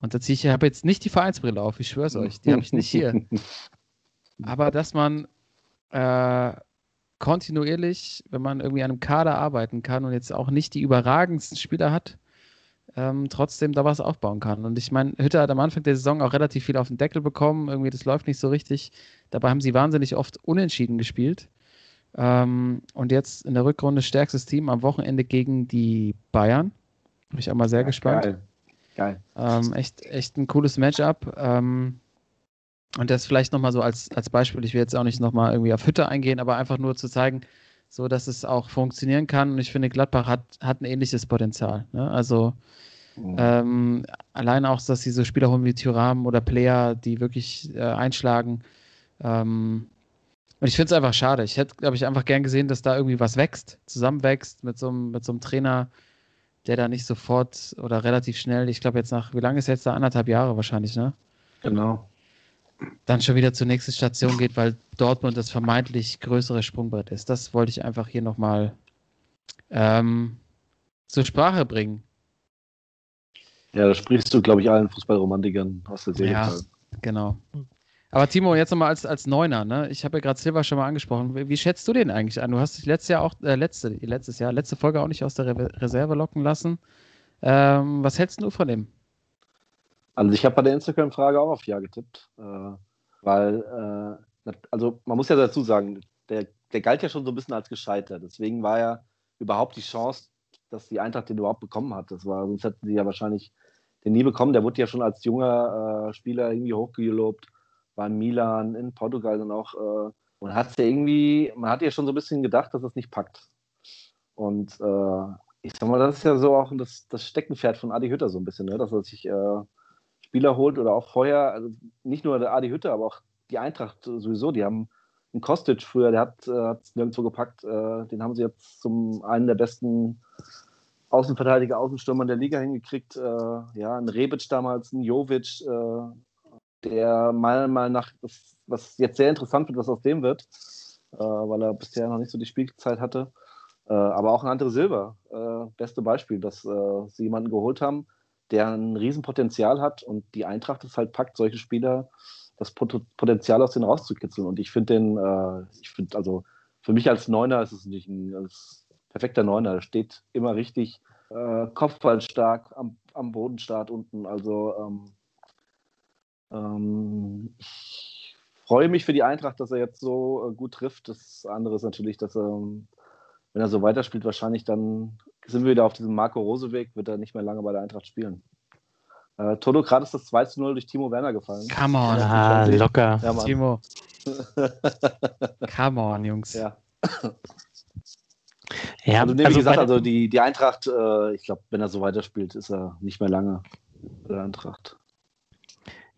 und da ziehe ich, ich habe jetzt nicht die Vereinsbrille auf, ich schwöre es euch, die habe ich nicht hier. Aber dass man äh, kontinuierlich, wenn man irgendwie an einem Kader arbeiten kann und jetzt auch nicht die überragendsten Spieler hat, ähm, trotzdem da was aufbauen kann. Und ich meine, Hütter hat am Anfang der Saison auch relativ viel auf den Deckel bekommen. Irgendwie, das läuft nicht so richtig. Dabei haben sie wahnsinnig oft unentschieden gespielt. Ähm, und jetzt in der Rückrunde stärkstes Team am Wochenende gegen die Bayern. Bin ich auch mal sehr ja, gespannt. Geil. Geil. Ähm, echt, echt ein cooles Matchup. Ähm, Und das vielleicht nochmal so als, als Beispiel, ich will jetzt auch nicht nochmal irgendwie auf Hütter eingehen, aber einfach nur zu zeigen, so dass es auch funktionieren kann. Und ich finde, Gladbach hat, hat ein ähnliches Potenzial. Ne? Also mhm. ähm, allein auch, dass sie so Spieler holen wie Thuram oder Player, die wirklich äh, einschlagen. Ähm, und ich finde es einfach schade. Ich hätte, glaube ich, einfach gern gesehen, dass da irgendwie was wächst, zusammenwächst mit so einem, mit so einem Trainer, der da nicht sofort oder relativ schnell, ich glaube jetzt nach, wie lange ist jetzt da? Anderthalb Jahre wahrscheinlich, ne? Genau. Dann schon wieder zur nächsten Station geht, weil Dortmund das vermeintlich größere Sprungbrett ist. Das wollte ich einfach hier nochmal ähm, zur Sprache bringen. Ja, da sprichst du, glaube ich, allen Fußballromantikern aus der Serie. Ja, genau. Aber Timo, jetzt nochmal als, als Neuner, ne? Ich habe ja gerade Silva schon mal angesprochen. Wie, wie schätzt du den eigentlich an? Du hast dich letztes Jahr auch, äh, letzte, letztes Jahr, letzte Folge auch nicht aus der Re- Reserve locken lassen. Ähm, was hältst du von dem? Also ich habe bei der Instagram-Frage auch auf Ja getippt, äh, weil, äh, also man muss ja dazu sagen, der, der galt ja schon so ein bisschen als gescheitert, deswegen war ja überhaupt die Chance, dass die Eintracht den überhaupt bekommen hat, das war, sonst hätten sie ja wahrscheinlich den nie bekommen, der wurde ja schon als junger äh, Spieler irgendwie hochgelobt, bei Milan, in Portugal dann auch, äh, und hat's ja irgendwie, man hat ja schon so ein bisschen gedacht, dass das nicht packt. Und äh, ich sag mal, das ist ja so auch das, das Steckenpferd von Adi Hütter so ein bisschen, ne? Dass er sich äh, Spieler holt oder auch vorher, also nicht nur der Adi Hütter, aber auch die Eintracht sowieso, die haben einen Kostic früher, der hat es nirgendwo gepackt, äh, den haben sie jetzt zum einen der besten Außenverteidiger, Außenstürmer der Liga hingekriegt, äh, ja, ein Rebic damals, ein Jovic, äh, der mal, mal nach, was jetzt sehr interessant wird, was aus dem wird, äh, weil er bisher noch nicht so die Spielzeit hatte, äh, aber auch ein André Silva, äh, beste Beispiel, dass äh, sie jemanden geholt haben, der ein Riesenpotenzial hat und die Eintracht es halt packt, solche Spieler das Potenzial aus denen rauszukitzeln. Und ich finde den, äh, ich finde, also für mich als Neuner ist es nicht ein, als perfekter Neuner, der steht immer richtig äh, kopfballstark am, am Boden stark unten. Also ähm, ähm, ich freue mich für die Eintracht, dass er jetzt so äh, gut trifft. Das andere ist natürlich, dass er, wenn er so weiterspielt, wahrscheinlich dann sind wir wieder auf diesem Marco Rose Weg, wird er nicht mehr lange bei der Eintracht spielen. Äh, Toto, gerade ist das zwei zu null durch Timo Werner gefallen. Come on, ah, locker. Ja, Timo. Come on, Jungs. Ja. Ja, also, nee, wie also gesagt, also die, die Eintracht, äh, ich glaube, wenn er so weiterspielt, ist er nicht mehr lange bei der Eintracht.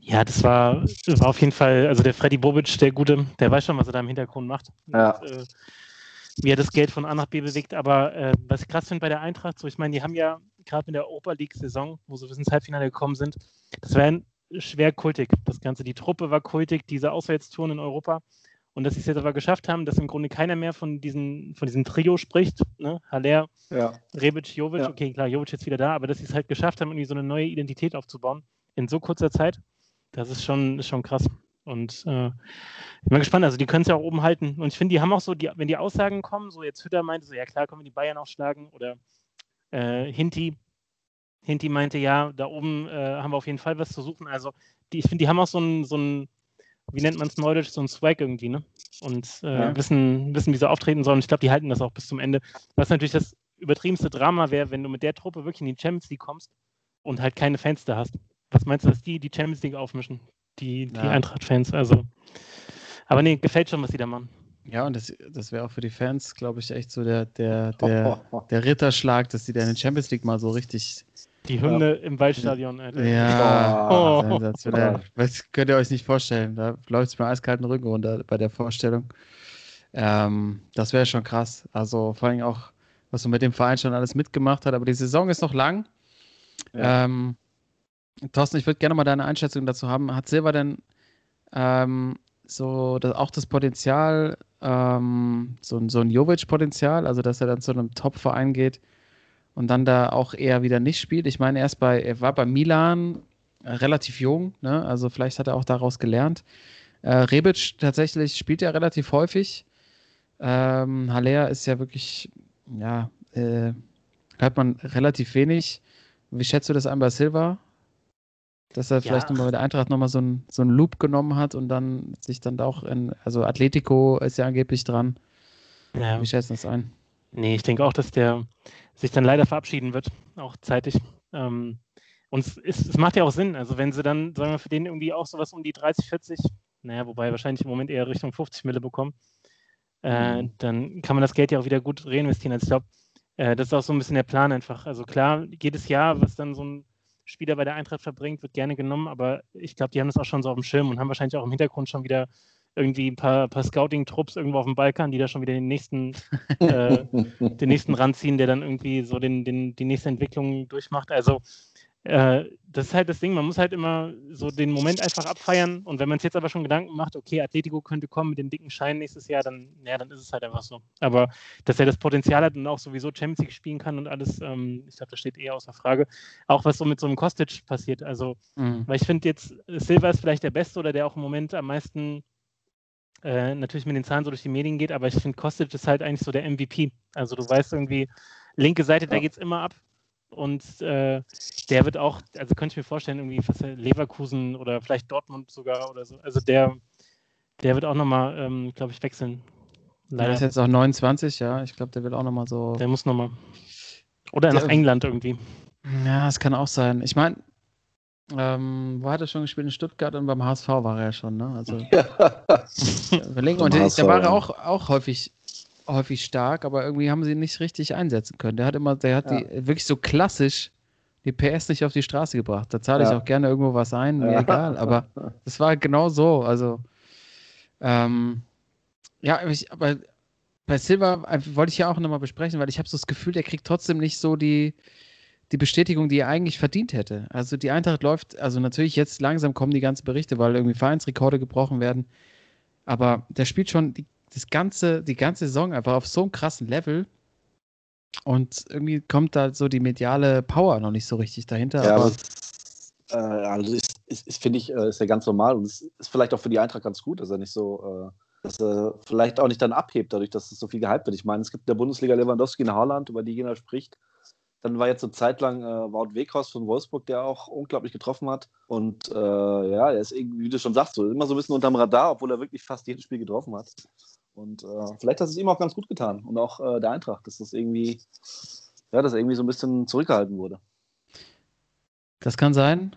Ja, das war, das war auf jeden Fall, also der Freddy Bobic, der Gute, der weiß schon, was er da im Hintergrund macht. Ja. Und, äh, wie er das Geld von A nach B bewegt, aber äh, was ich krass finde bei der Eintracht, so ich meine, die haben ja gerade in der Europa League-Saison, wo sie bis ins Halbfinale gekommen sind, das war schwer kultig, das Ganze. Die Truppe war kultig, diese Auswärtstouren in Europa und dass sie es jetzt aber geschafft haben, dass im Grunde keiner mehr von, diesen, von diesem Trio spricht, ne? Haller, ja. Rebic, Jovic, ja. Okay, klar, Jovic jetzt wieder da, aber dass sie es halt geschafft haben, irgendwie so eine neue Identität aufzubauen in so kurzer Zeit, das ist schon, ist schon krass. Und äh, ich bin mal gespannt, also die können es ja auch oben halten. Und ich finde, die haben auch so, die, wenn die Aussagen kommen, so jetzt Hütter meinte, so ja klar, können wir die Bayern auch schlagen. Oder äh, Hinti, Hinti meinte, ja, da oben äh, haben wir auf jeden Fall was zu suchen. Also die, ich finde, die haben auch so ein, so ein, wie nennt man es neudeutsch, so ein Swag irgendwie, ne? Und äh, ja. wissen, wissen, wie sie auftreten sollen. Ich glaube, die halten das auch bis zum Ende. Was natürlich das übertriebenste Drama wäre, wenn du mit der Truppe wirklich in die Champions League kommst und halt keine Fans da hast. Was meinst du, dass die die Champions League aufmischen? Die, die ja. Eintracht-Fans, also. Aber nee, gefällt schon, was die da machen. Ja, und das, das wäre auch für die Fans, glaube ich, echt so der, der, der, oh, oh, oh. der Ritterschlag, dass die da in der Champions League mal so richtig... Die Hymne ja. im Waldstadion, Alter. Ja, oh. sensationell. Das könnt ihr euch nicht vorstellen. Da läuft es mir eiskalten Rücken runter bei der Vorstellung. Ähm, das wäre schon krass. Also vor allem auch, was man mit dem Verein schon alles mitgemacht hat. Aber die Saison ist noch lang. Ja. Ähm, Thorsten, ich würde gerne mal deine Einschätzung dazu haben. Hat Silva denn ähm, so das, auch das Potenzial, ähm, so, so ein Jovic-Potenzial, also dass er dann zu einem Top-Verein geht und dann da auch eher wieder nicht spielt? Ich meine, er, ist bei, er war bei Milan äh, relativ jung, ne? Also vielleicht hat er auch daraus gelernt. Äh, Rebic tatsächlich spielt ja relativ häufig. Ähm, Haller ist ja wirklich, ja, äh, hört man relativ wenig. Wie schätzt du das an bei Silva? Dass er vielleicht ja. nochmal bei der Eintracht nochmal so einen so einen Loop genommen hat und dann sich dann auch in, also Atletico ist ja angeblich dran. Ja. Wie schätzt das ein? Nee, ich denke auch, dass der sich dann leider verabschieden wird, auch zeitig. Ähm, und es, ist, es macht ja auch Sinn, also wenn sie dann, sagen wir, für den irgendwie auch sowas um die dreißig, vierzig, naja, wobei wahrscheinlich im Moment eher Richtung fünfzig Mille bekommen, äh, mhm. dann kann man das Geld ja auch wieder gut reinvestieren. Also ich glaube, äh, das ist auch so ein bisschen der Plan einfach. Also klar, jedes Jahr, was dann so ein Spieler bei der Eintracht verbringt, wird gerne genommen, aber ich glaube, die haben das auch schon so auf dem Schirm und haben wahrscheinlich auch im Hintergrund schon wieder irgendwie ein paar, paar Scouting-Trupps irgendwo auf dem Balkan, die da schon wieder den nächsten, äh, den nächsten ranziehen, der dann irgendwie so den, den, die nächste Entwicklung durchmacht. Also äh, das ist halt das Ding, man muss halt immer so den Moment einfach abfeiern, und wenn man es jetzt aber schon Gedanken macht, okay, Atletico könnte kommen mit dem dicken Schein nächstes Jahr, dann, ja, dann ist es halt einfach so. Aber dass er das Potenzial hat und auch sowieso Champions League spielen kann und alles, ähm, ich glaube, das steht eher außer Frage. Auch was so mit so einem Kostic passiert, also, mhm. weil ich finde jetzt, Silva ist vielleicht der Beste oder der auch im Moment am meisten Äh, natürlich mit den Zahlen so durch die Medien geht, aber ich finde, Kostic ist halt eigentlich so der M V P. Also du weißt irgendwie, linke Seite, ja. da geht es immer ab, und äh, der wird auch, also könnte ich mir vorstellen, irgendwie fast Leverkusen oder vielleicht Dortmund sogar oder so. Also der, der wird auch nochmal, ähm, glaube ich, wechseln. Leider. Der ist jetzt auch neunundzwanzig, ja. Ich glaube, der wird auch nochmal so... Der muss nochmal. Oder der, nach England irgendwie. Ja, es kann auch sein. Ich meine... Ähm, wo hat er schon gespielt? In Stuttgart, und beim H S V war er ja schon, ne? Also, überlegen. Und der, der war ja auch, auch häufig, häufig stark, aber irgendwie haben sie ihn nicht richtig einsetzen können. Der hat immer, der hat ja. die wirklich so klassisch die P S nicht auf die Straße gebracht. Da zahle ich ja. auch gerne irgendwo was ein, mir ja. egal, aber das war genau so. Also, ähm, ja, ich, aber bei Silva wollte ich ja auch nochmal besprechen, weil ich habe so das Gefühl, der kriegt trotzdem nicht so die. die Bestätigung, die er eigentlich verdient hätte. Also die Eintracht läuft, also natürlich jetzt langsam kommen die ganzen Berichte, weil irgendwie Vereinsrekorde gebrochen werden, aber der spielt schon die, das ganze, die ganze Saison einfach auf so einem krassen Level, und irgendwie kommt da so die mediale Power noch nicht so richtig dahinter. Ja, aber es, äh, also ist, ist, ist finde ich, ist ja ganz normal, und es ist vielleicht auch für die Eintracht ganz gut, dass er nicht so, äh, dass er vielleicht auch nicht dann abhebt, dadurch, dass es so viel gehypt wird. Ich meine, es gibt in der Bundesliga Lewandowski und Haaland, über die jeder spricht. Dann war jetzt eine Zeit lang äh, Wout Weghorst von Wolfsburg, der auch unglaublich getroffen hat. Und äh, ja, er ist irgendwie, wie du schon sagst, so, immer so ein bisschen unterm Radar, obwohl er wirklich fast jedes Spiel getroffen hat. Und äh, vielleicht hat es ihm auch ganz gut getan. Und auch äh, der Eintracht, dass das irgendwie, ja, dass er irgendwie so ein bisschen zurückgehalten wurde. Das kann sein.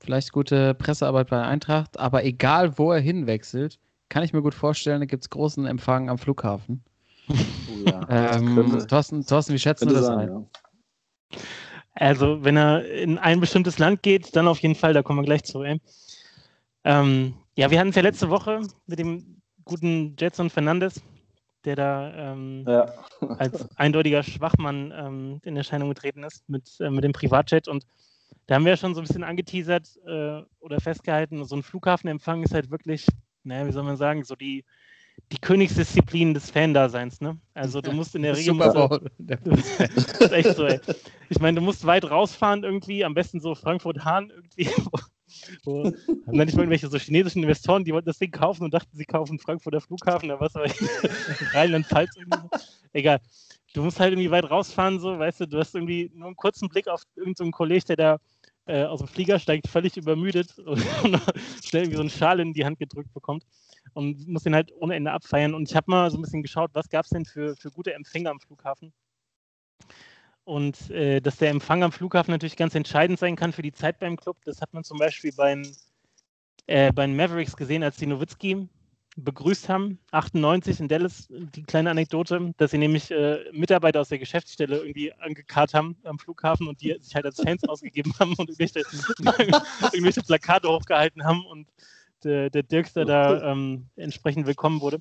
Vielleicht gute Pressearbeit bei der Eintracht. Aber egal, wo er hinwechselt, kann ich mir gut vorstellen, da gibt es großen Empfang am Flughafen. Oh ja. ähm, könnte, Thorsten, Thorsten, wie schätzen du das sein, ein? Ja. Also, wenn er in ein bestimmtes Land geht, dann auf jeden Fall, da kommen wir gleich zu. Ey. Ähm, ja, wir hatten es ja letzte Woche mit dem guten Jetson Fernandes, der da ähm, ja. als eindeutiger Schwachmann ähm, in Erscheinung getreten ist mit, äh, mit dem Privatjet. Und da haben wir ja schon so ein bisschen angeteasert äh, oder festgehalten, so ein Flughafenempfang ist halt wirklich, naja, wie soll man sagen, so die Die Königsdisziplin des Fan-Daseins, ne? Also du musst in der Regel... Super das ist echt so, ey. Ich meine, du musst weit rausfahren irgendwie, am besten so Frankfurt-Hahn irgendwie, wo, So, haben dann nicht mal irgendwelche so chinesischen Investoren, die wollten das Ding kaufen und dachten, sie kaufen Frankfurter Flughafen oder was, aber Rheinland-Pfalz irgendwie. Egal. Du musst halt irgendwie weit rausfahren, so, weißt du, du hast irgendwie nur einen kurzen Blick auf irgendeinen so Kollegen, der da äh, aus dem Flieger steigt, völlig übermüdet und schnell irgendwie so einen Schal in die Hand gedrückt bekommt und musst den halt ohne Ende abfeiern. Und ich habe mal so ein bisschen geschaut, was gab es denn für, für gute Empfänger am Flughafen? Und äh, dass der Empfang am Flughafen natürlich ganz entscheidend sein kann für die Zeit beim Club, das hat man zum Beispiel bei den äh, Mavericks gesehen, als die Nowitzki begrüßt haben, achtundneunzig in Dallas, die kleine Anekdote, dass sie nämlich äh, Mitarbeiter aus der Geschäftsstelle irgendwie angekarrt haben am Flughafen und die sich halt als Fans ausgegeben haben und irgendwelche, irgendwelche Plakate hochgehalten haben und der, der Dirkster da ähm, entsprechend willkommen wurde.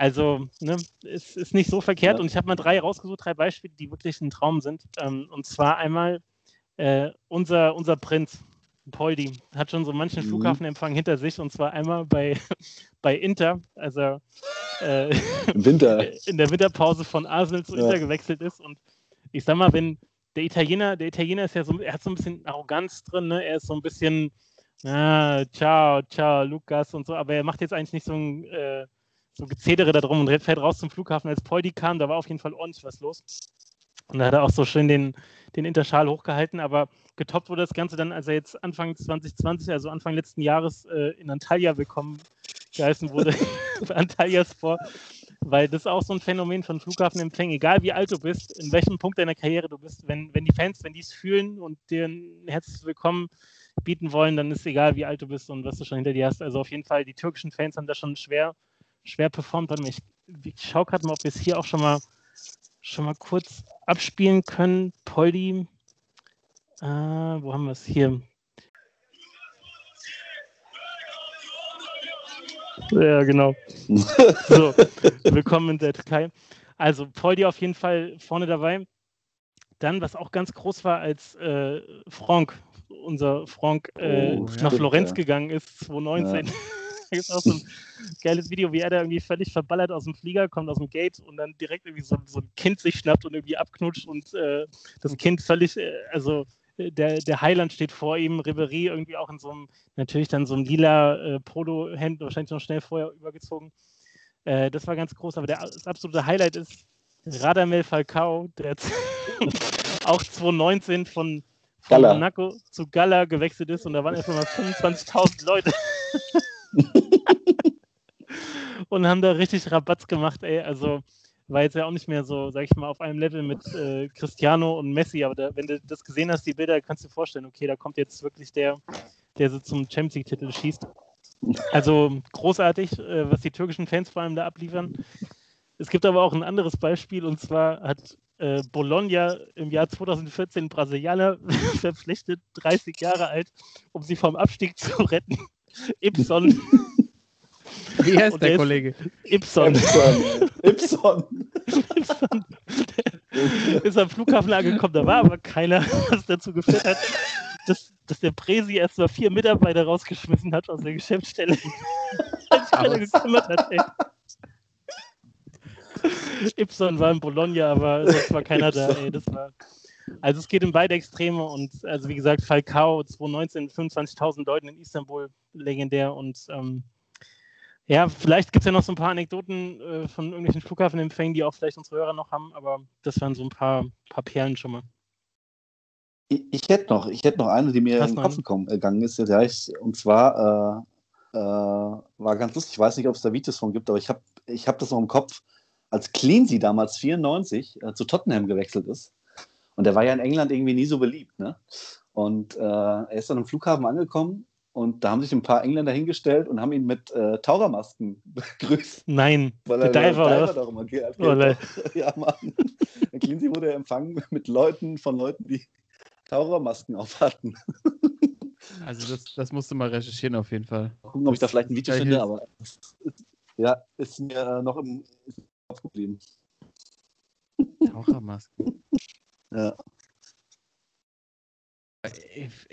Also, ne, es ist nicht so verkehrt. Ja. Und ich habe mal drei rausgesucht, drei Beispiele, die wirklich ein Traum sind. Ähm, und zwar einmal äh, unser, unser Prinz, Poldi, hat schon so manchen mhm. Flughafenempfang hinter sich. Und zwar einmal bei, bei Inter, also äh, Winter. in der Winterpause von Arsenal zu ja. Inter gewechselt ist. Und ich sag mal, wenn der Italiener, der Italiener ist ja so, er hat so ein bisschen Arroganz drin, ne? Er ist so ein bisschen, ah, ciao, ciao, Lukas und so. Aber er macht jetzt eigentlich nicht so ein... Äh, so Gezedere da drum und fährt raus zum Flughafen. Als Poldi kam, da war auf jeden Fall ordentlich was los. Und da hat er auch so schön den, den Interschal hochgehalten, aber getoppt wurde das Ganze dann, als er jetzt Anfang zwanzig zwanzig, also Anfang letzten Jahres, äh, in Antalya willkommen geheißen wurde, bei Antalyaspor, weil das ist auch so ein Phänomen von Flughafenempfängen, egal wie alt du bist, in welchem Punkt deiner Karriere du bist, wenn, wenn die Fans, wenn die es fühlen und dir ein herzliches Willkommen bieten wollen, dann ist egal, wie alt du bist und was du schon hinter dir hast. Also auf jeden Fall, die türkischen Fans haben da schon schwer schwer performt. Warte mal, ich, ich schaue gerade mal, ob wir es hier auch schon mal schon mal kurz abspielen können. Poldi, äh, wo haben wir es? Hier. Ja, genau. So, willkommen in der Türkei. Also Poldi auf jeden Fall vorne dabei. Dann, was auch ganz groß war, als äh, Frank, unser Frank, äh, oh, nach Florenz ja. gegangen ist, zwanzig neunzehn. Ja. Da gibt es auch so ein geiles Video, wie er da irgendwie völlig verballert aus dem Flieger kommt, aus dem Gate und dann direkt irgendwie so, so ein Kind sich schnappt und irgendwie abknutscht und äh, das Kind völlig, äh, also äh, der, der Heiland steht vor ihm, Ribéry irgendwie auch in so einem, natürlich dann so einem lila äh, Polo-Hemd, wahrscheinlich noch schnell vorher übergezogen. Äh, das war ganz groß, aber der, das absolute Highlight ist Radamel Falcao, der auch zwanzig neunzehn von, von Monaco zu Gala gewechselt ist und da waren erst mal fünfundzwanzigtausend Leute. Und haben da richtig Rabatz gemacht, ey, also war jetzt ja auch nicht mehr so, sag ich mal, auf einem Level mit äh, Cristiano und Messi, aber da, wenn du das gesehen hast, die Bilder, kannst du dir vorstellen, okay, da kommt jetzt wirklich der, der so zum Champions-League-Titel schießt. Also großartig, äh, was die türkischen Fans vor allem da abliefern. Es gibt aber auch ein anderes Beispiel, und zwar hat äh, Bologna im Jahr zwanzig vierzehn Brasilianer verpflichtet, dreißig Jahre alt, um sie vom Abstieg zu retten. Ibsen. Wie heißt der, der Kollege? Ibsen. Ibsen. Ibsen. Ibsen. Ist am Flughafen angekommen, da war aber keiner, was dazu geführt hat, dass, dass der Presi erst mal vier Mitarbeiter rausgeschmissen hat aus der Geschäftsstelle, weil sich keiner gekümmert hat, ey. Ibsen war in Bologna, aber sonst war keiner Ibsen. da, ey. Das war... Also es geht in beide Extreme und also wie gesagt, Falcao zwanzig neunzehn, fünfundzwanzigtausend Leuten in Istanbul, legendär und ähm, ja, vielleicht gibt es ja noch so ein paar Anekdoten äh, von irgendwelchen Flughafenempfängen, die auch vielleicht unsere Hörer noch haben, aber das waren so ein paar, paar Perlen schon mal. Ich, ich hätte noch, ich hätte noch eine, die mir in den Kopf gegangen ist, ja, ich, und zwar äh, äh, war ganz lustig, ich weiß nicht, ob es da Videos von gibt, aber ich habe ich hab das noch im Kopf, als Cleansy damals vierundneunzig äh, zu Tottenham gewechselt ist. Und der war ja in England irgendwie nie so beliebt, ne? Und äh, er ist dann am Flughafen angekommen und da haben sich ein paar Engländer hingestellt und haben ihn mit äh, Tauchermasken begrüßt. Nein, weil der Diver, oder was? Darum agiert. Ja, Mann. Der Cleansy wurde empfangen mit Leuten, von Leuten, die Tauchermasken auf hatten. Also das, das musst du mal recherchieren auf jeden Fall. Mal gucken, ob ich da vielleicht ein Video finde, ist. aber ja, ist mir noch im Kopf geblieben. Tauchermasken. Ja.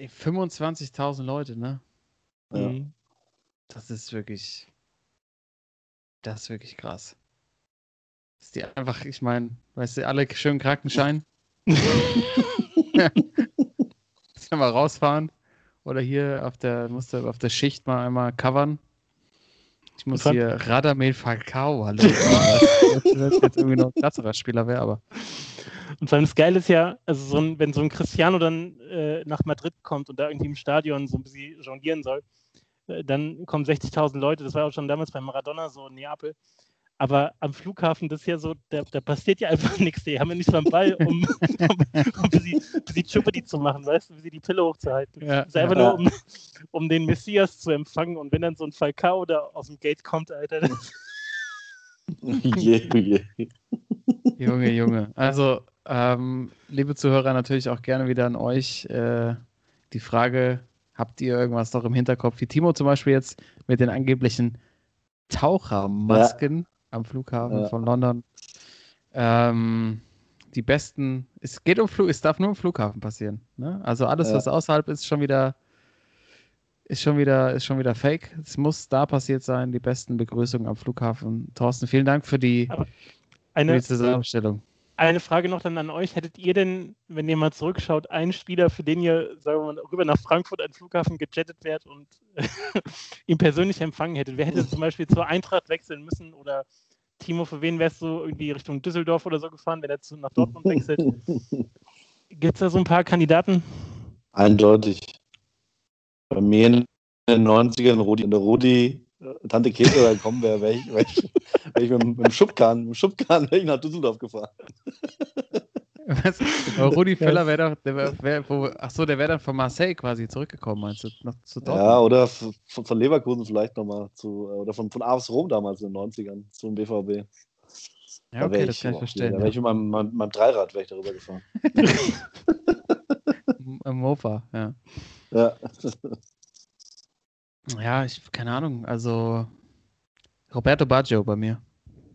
fünfundzwanzigtausend Leute, ne? Ja. Das ist wirklich, das ist wirklich krass. Das ist die einfach, ich meine, weißt du, alle schön Krankenschein. Jetzt mal rausfahren oder hier auf der, musste auf der Schicht mal einmal covern. Ich muss hier Radamel Falcao, hallo. Das ist jetzt irgendwie noch ein krasserer Spieler wäre, aber. Und vor allem das Geile ist ja, also so ein, wenn so ein Cristiano dann äh, nach Madrid kommt und da irgendwie im Stadion so ein bisschen jonglieren soll, äh, dann kommen sechzigtausend Leute, das war auch schon damals bei Maradona so in Neapel, aber am Flughafen, das ist ja so, da, da passiert ja einfach nichts, die haben ja nicht so einen Ball, um, um für sie, für sie Chuppity zu machen, weißt du, wie sie die Pille hochzuhalten. Ja, das ist einfach ja. nur, um, um den Messias zu empfangen, und wenn dann so ein Falcao da aus dem Gate kommt, Alter, das yeah, yeah. Junge, Junge. Also, ähm, liebe Zuhörer, natürlich auch gerne wieder an euch äh, die Frage, habt ihr irgendwas noch im Hinterkopf, wie Timo zum Beispiel jetzt mit den angeblichen Tauchermasken ja. am Flughafen ja. von London. Ähm, die besten, es geht um Flug, es darf nur im Flughafen passieren. Ne? Also alles, ja. was außerhalb ist, schon wieder Ist schon wieder, ist schon wieder fake. Es muss da passiert sein. Die besten Begrüßungen am Flughafen. Thorsten, vielen Dank für die, eine, für die Zusammenstellung. Eine Frage noch dann an euch. Hättet ihr denn, wenn ihr mal zurückschaut, einen Spieler, für den ihr, sagen wir mal, rüber nach Frankfurt an den Flughafen gejettet wärt und ihn persönlich empfangen hättet? Wer hätte zum Beispiel zur Eintracht wechseln müssen? Oder Timo, für wen wärst du irgendwie Richtung Düsseldorf oder so gefahren, wenn er zu, nach Dortmund wechselt? Gibt es da so ein paar Kandidaten? Eindeutig. Bei mir in den neunzigern, Rudi, in der Rudi, Tante Käthe, da kommen wäre, wäre ich, wär ich, wär ich mit, mit dem Schubkarren, mit dem Schubkarren wäre ich nach Düsseldorf gefahren. Was? Aber Rudi Völler wäre doch, der wär, wär, wo, ach so, der wäre dann von Marseille quasi zurückgekommen, meinst du? Noch zu Dortmund? Ja, oder von, von Leverkusen vielleicht nochmal zu, oder von, von A S Rom damals in den neunzigern zum B V B. Ja, okay, das ich, kann ich verstehen. Da wäre ich mit meinem, meinem, meinem Dreirad wäre ich darüber gefahren. Im Mofa, ja. Ja. ja, ich, keine Ahnung, also Roberto Baggio bei mir.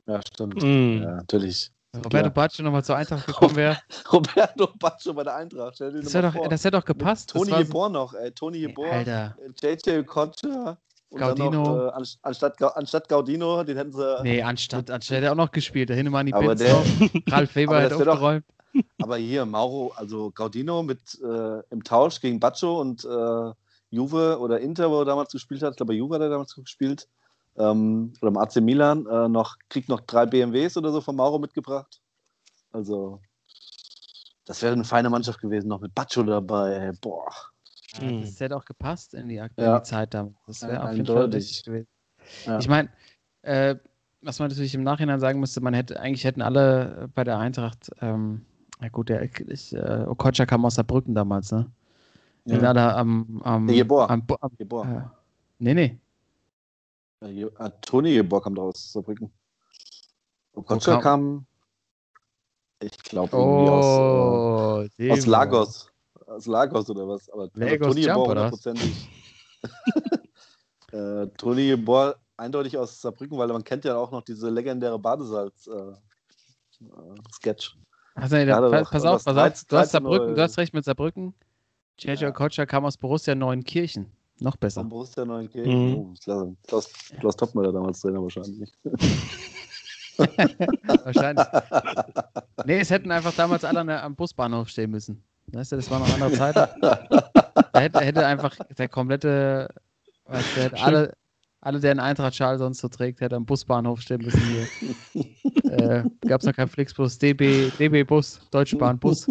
Ja, stimmt. Mm. Ja, natürlich. Wenn Roberto ja. Baggio nochmal zur Eintracht gekommen wäre. Roberto Baggio bei der Eintracht. Das hätte doch, doch gepasst. Toni Geborg noch, ey. Toni Geborg, Alter. J J Concha. Gaudino. Äh, anstatt, anstatt Gaudino, den hätten sie... Nee, anstatt, anstatt hätte er auch noch gespielt. Da hinten mal die Pins noch. Ralf Weber hätte aufgeräumt. Doch, aber hier, Mauro, also Gaudino mit, äh, im Tausch gegen Baccio und äh, Juve oder Inter, wo er damals gespielt hat, ich glaube, bei Juve hat er damals gespielt, ähm, oder im A C Milan, äh, noch, kriegt noch drei B M Ws oder so von Mauro mitgebracht. Also, das wäre eine feine Mannschaft gewesen, noch mit Baccio dabei. Boah. Ja, das hätte auch gepasst in die aktuelle ja. Zeit damals. Das wäre ja, auf jeden Fall richtig gewesen. Ja. Ich meine, äh, was man natürlich im Nachhinein sagen müsste, man hätte, eigentlich hätten alle bei der Eintracht... Ähm, Ja gut, der ich, äh, Okocha kam aus Saarbrücken damals, ne? Ja. Der war da am... am, der Geborg. am, am äh, nee, nee. Ja, Toni Geborg kam da aus Saarbrücken. Okocha kam, kam... Ich glaube irgendwie oh, aus... Äh, aus Lagos. Aus Lagos oder was. Aber Toni Geborg hundertprozentig. äh, Toni Geborg eindeutig aus Saarbrücken, weil man kennt ja auch noch diese legendäre Badesalz-Sketch. Äh, äh, Also, nee, da, ja, pass auf, pass auf, du hast, Saarbrücken, du hast recht mit Saarbrücken. J J ja. Kotscher kam aus Borussia Neunkirchen. Noch besser. Von Borussia Neunkirchen. Mhm. Oh, klasse. Klaus, Klaus Topmüller damals Trainer wahrscheinlich. wahrscheinlich. Nee, es hätten einfach damals alle der, am Busbahnhof stehen müssen. Weißt du, das war noch andere Zeit. Da hätte, hätte einfach der komplette, weißt du, alle, alle, der einen Eintracht-Schal sonst so trägt, hätte am Busbahnhof stehen müssen hier. Äh, gab es noch keinen Flixbus, D B, D B Bus, Deutsche Bahn Bus.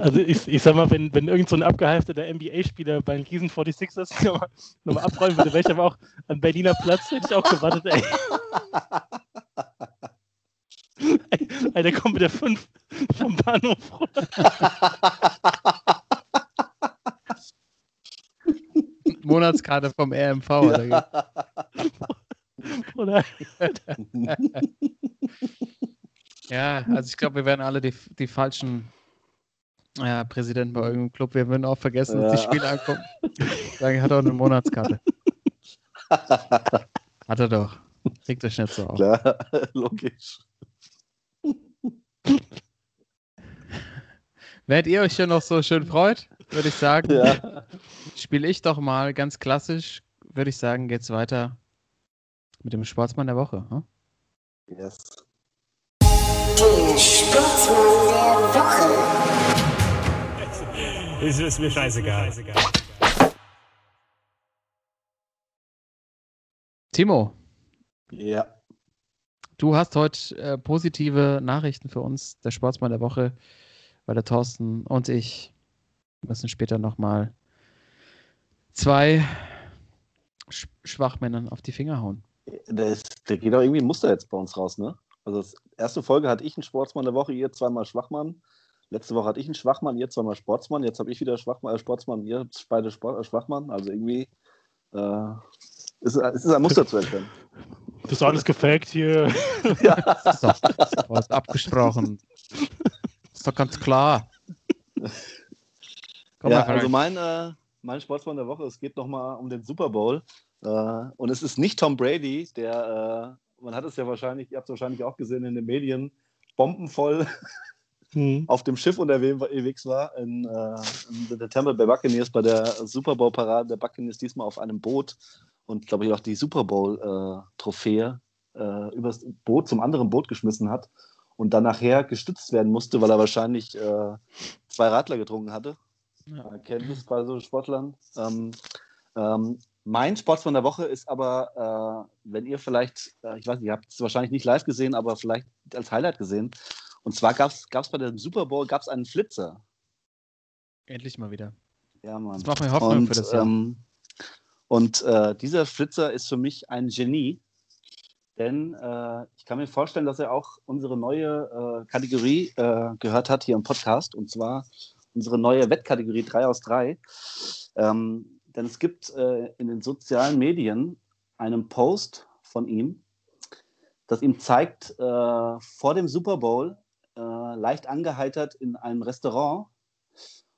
Also ich, ich sag mal, wenn, wenn irgend so ein abgehalfterter N B A-Spieler bei den Riesen sechsundvierziger nochmal, nochmal abräumen würde, wäre ich aber auch am Berliner Platz, hätte ich auch gewartet, ey. Alter, kommt mit der fünf vom Bahnhof runter. Monatskarte vom R M V. Oder? Oder? Ja, also ich glaube, wir wären alle die, die falschen ja, Präsidenten bei irgendeinem Club. Wir würden auch vergessen, uns ja. die Spiele angucken. Sagen, er hat auch eine Monatskarte. Hat er doch. Kriegt euch nicht so auf. Klar, logisch. Während ihr euch hier noch so schön freut, würde ich sagen, ja. spiele ich doch mal ganz klassisch, würde ich sagen, geht's weiter mit dem Sportsmann der Woche. Hm? Yes. Der Sportsmann der Woche. Ist es mir scheißegal. Timo. Ja. Du hast heute äh, positive Nachrichten für uns, der Sportsmann der Woche, weil der Thorsten und ich müssen später nochmal zwei Sch- Schwachmännern auf die Finger hauen. Das, da geht auch irgendwie ein Muster jetzt bei uns raus, ne? Also das erste Folge hatte ich einen Sportsmann der Woche, ihr zweimal Schwachmann. Letzte Woche hatte ich einen Schwachmann, ihr zweimal Sportsmann. Jetzt habe ich wieder Schwachmann, äh, Sportsmann, ihr beide Sport, äh, Schwachmann. Also irgendwie äh, ist, ist, ist ein Muster zu erkennen. Das ist alles gefaked hier. Ja. Das ist doch, das ist doch abgesprochen. Das ist doch ganz klar. Komm ja, mal also mein, äh, mein Sportsmann der Woche, es geht nochmal um den Super Bowl. Äh, und es ist nicht Tom Brady, der, äh, man hat es ja wahrscheinlich, ihr habt es wahrscheinlich auch gesehen in den Medien, bombenvoll hm. auf dem Schiff unterwegs war, in, äh, in der Tampa Bay Buccaneers bei der Super Bowl Parade der Buccaneers, diesmal auf einem Boot. Und, glaube ich, auch die Super Bowl-Trophäe äh, äh, übers Boot zum anderen Boot geschmissen hat und dann nachher gestützt werden musste, weil er wahrscheinlich äh, zwei Radler getrunken hatte. Ja. Kenntnis bei so Sportlern. Ähm, ähm, mein Sportsmann der Woche ist aber, äh, wenn ihr vielleicht, äh, ich weiß nicht, ihr habt es wahrscheinlich nicht live gesehen, aber vielleicht als Highlight gesehen. Und zwar gab es bei dem Super Bowl gab's einen Flitzer. Endlich mal wieder. Ja, Mann. Das macht mir Hoffnung und, für das Jahr. Ähm, Und äh, dieser Flitzer ist für mich ein Genie, denn äh, ich kann mir vorstellen, dass er auch unsere neue äh, Kategorie äh, gehört hat hier im Podcast, und zwar unsere neue Wettkategorie drei aus drei. Ähm, denn es gibt äh, in den sozialen Medien einen Post von ihm, das ihm zeigt, äh, vor dem Super Bowl äh, leicht angeheitert in einem Restaurant,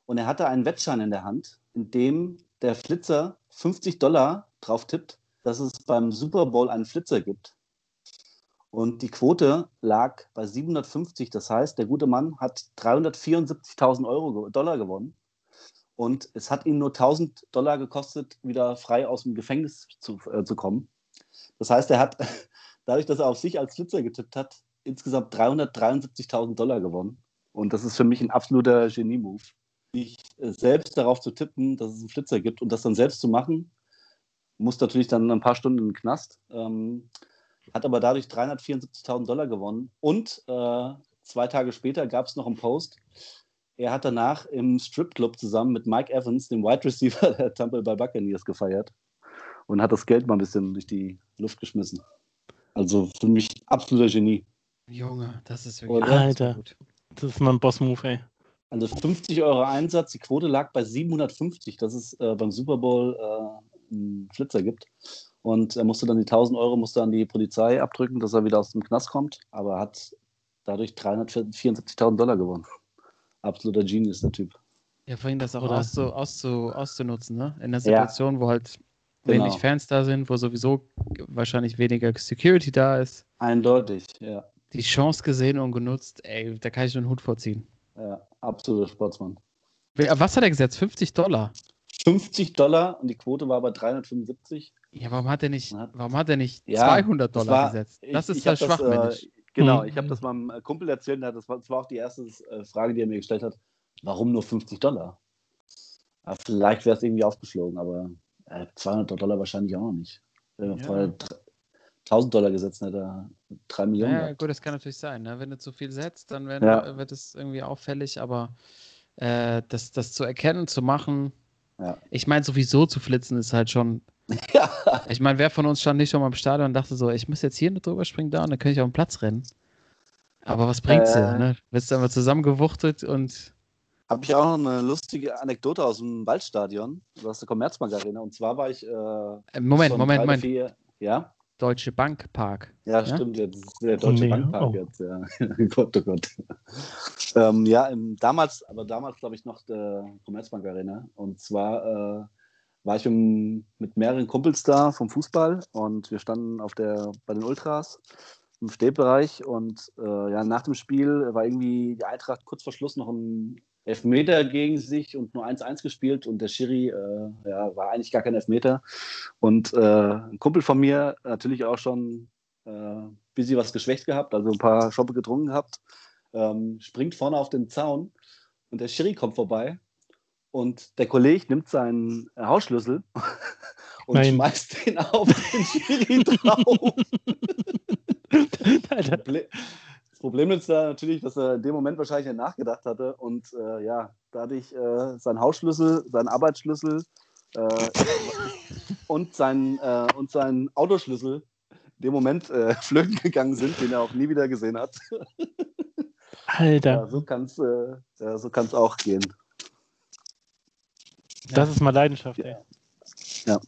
und er hatte einen Wettschein in der Hand, in dem der Flitzer fünfzig Dollar drauf tippt, dass es beim Super Bowl einen Flitzer gibt. Und die Quote lag bei siebenhundertfünfzig. Das heißt, der gute Mann hat dreihundertvierundsiebzigtausend Dollar gewonnen. Und es hat ihn nur tausend Dollar gekostet, wieder frei aus dem Gefängnis zu, äh, zu kommen. Das heißt, er hat dadurch, dass er auf sich als Flitzer getippt hat, insgesamt dreihundertdreiundsiebzigtausend Dollar gewonnen. Und das ist für mich ein absoluter Genie-Move. Sich selbst darauf zu tippen, dass es einen Flitzer gibt, und das dann selbst zu machen, muss natürlich dann ein paar Stunden in den Knast, ähm, hat aber dadurch dreihundertvierundsiebzigtausend Dollar gewonnen. Und äh, zwei Tage später gab es noch einen Post, er hat danach im Stripclub zusammen mit Mike Evans, dem Wide Receiver der Tampa Bay Buccaneers, gefeiert und hat das Geld mal ein bisschen durch die Luft geschmissen. Also für mich absoluter Genie. Junge, das ist wirklich Oder? Alter, gut. Das ist mal ein Boss-Move, ey. Also fünfzig Euro Einsatz, die Quote lag bei siebenhundertfünfzig, dass es äh, beim Super Bowl äh, einen Flitzer gibt. Und er musste dann die tausend Euro musste an die Polizei abdrücken, dass er wieder aus dem Knast kommt. Aber er hat dadurch dreihundertvierundsiebzigtausend Dollar gewonnen. Absoluter Genius, der Typ. Ja, vorhin das auch auszu, auszu, auszunutzen, ne? In der Situation, ja, wo halt wenig genau. Fans da sind, wo sowieso wahrscheinlich weniger Security da ist. Eindeutig, ja. Die Chance gesehen und genutzt, ey, da kann ich nur einen Hut vorziehen. Ja, absoluter Sportsmann. Was hat er gesetzt? fünfzig Dollar? fünfzig Dollar, und die Quote war bei dreihundertfünfundsiebzig. Ja, warum hat er nicht, warum hat er nicht ja, zweihundert Dollar das war, gesetzt? Das ich, ist ja schwachmännisch. Äh, genau, ich habe das meinem Kumpel erzählt, das war, das war auch die erste äh, Frage, die er mir gestellt hat. Warum nur fünfzig Dollar? Ja, vielleicht wäre es irgendwie aufgeschlagen, aber äh, zweihundert Dollar wahrscheinlich auch noch nicht. Äh, ja. tausend Dollar gesetzt, ne, da drei Millionen. Ja, gut, das kann natürlich sein. Ne? Wenn du zu viel setzt, dann werden, ja. wird es irgendwie auffällig, aber äh, das, das zu erkennen, zu machen, ja. Ich meine, sowieso zu flitzen ist halt schon, ja. Ich meine, wer von uns stand nicht schon mal im Stadion und dachte so, ich muss jetzt hier nur drüber springen, da, und dann kann ich auf den Platz rennen. Aber was bringt's äh, dir? Ne? Wirst du einmal zusammengewuchtet und... Habe ich auch noch eine lustige Anekdote aus dem Waldstadion, aus der Commerzbank Arena, und zwar war ich... Äh, Moment, so Moment, Moment. Vier, ja? Deutsche Bank Park. Ja, ja, stimmt, jetzt ist der Deutsche oh, Bank Park oh. jetzt, ja. Gott, oh Gott. ähm, ja, im, damals, aber damals glaube ich noch der Commerzbank Arena. Und zwar äh, war ich im, mit mehreren Kumpels da vom Fußball, und wir standen auf der, bei den Ultras im Stehbereich, und äh, ja, nach dem Spiel war irgendwie die Eintracht kurz vor Schluss noch ein Elfmeter gegen sich und nur eins eins gespielt, und der Schiri äh, ja, war eigentlich gar kein Elfmeter, und äh, ein Kumpel von mir natürlich auch schon äh, ein bisschen was geschwächt gehabt, also ein paar Schoppe getrunken gehabt, ähm, springt vorne auf den Zaun, und der Schiri kommt vorbei, und der Kollege nimmt seinen Hausschlüssel und Nein. schmeißt den auf den Schiri drauf. Das Problem ist da natürlich, dass er in dem Moment wahrscheinlich nicht nachgedacht hatte und äh, ja, dadurch äh, seinen Hausschlüssel, seinen Arbeitsschlüssel äh, und, seinen, äh, und seinen Autoschlüssel in dem Moment äh, flöten gegangen sind, den er auch nie wieder gesehen hat. Alter. Ja, so kann es äh, ja, so kann's auch gehen. Das ja. ist mal Leidenschaft, ja. ey. Ja.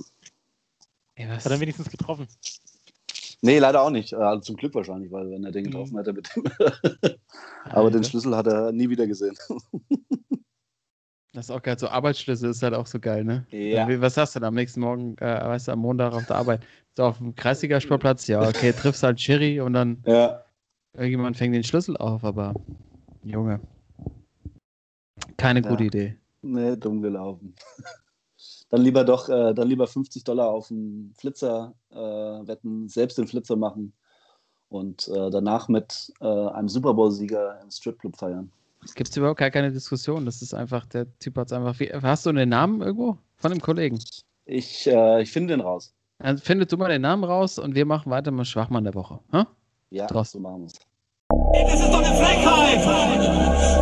Ey, was? Hat er wenigstens getroffen? Nee, leider auch nicht. Also zum Glück wahrscheinlich, weil wenn er den getroffen hätte mit dem. Aber den Schlüssel hat er nie wieder gesehen. Das ist auch geil. So Arbeitsschlüssel ist halt auch so geil, ne? Ja. Was hast du denn am nächsten Morgen, äh, weißt du, am Montag auf der Arbeit? So auf dem Kreisliga-Sportplatz, ja, okay, triffst halt Schiri und dann ja. irgendjemand fängt den Schlüssel auf, aber Junge, keine gute ja. Idee. Nee, dumm gelaufen. Dann lieber doch, äh, dann lieber fünfzig Dollar auf den Flitzer äh, wetten, selbst den Flitzer machen und äh, danach mit äh, einem Super Bowl-Sieger im Stripclub feiern. Es gibt überhaupt gar keine Diskussion. Das ist einfach, der Typ hat es einfach. Wie, hast du einen Namen irgendwo von dem Kollegen? Ich, äh, ich finde den raus. Dann findest du mal den Namen raus und wir machen weiter mit Schwachmann der Woche. Huh? Ja, so machen wir es. Das ist doch eine Frechheit!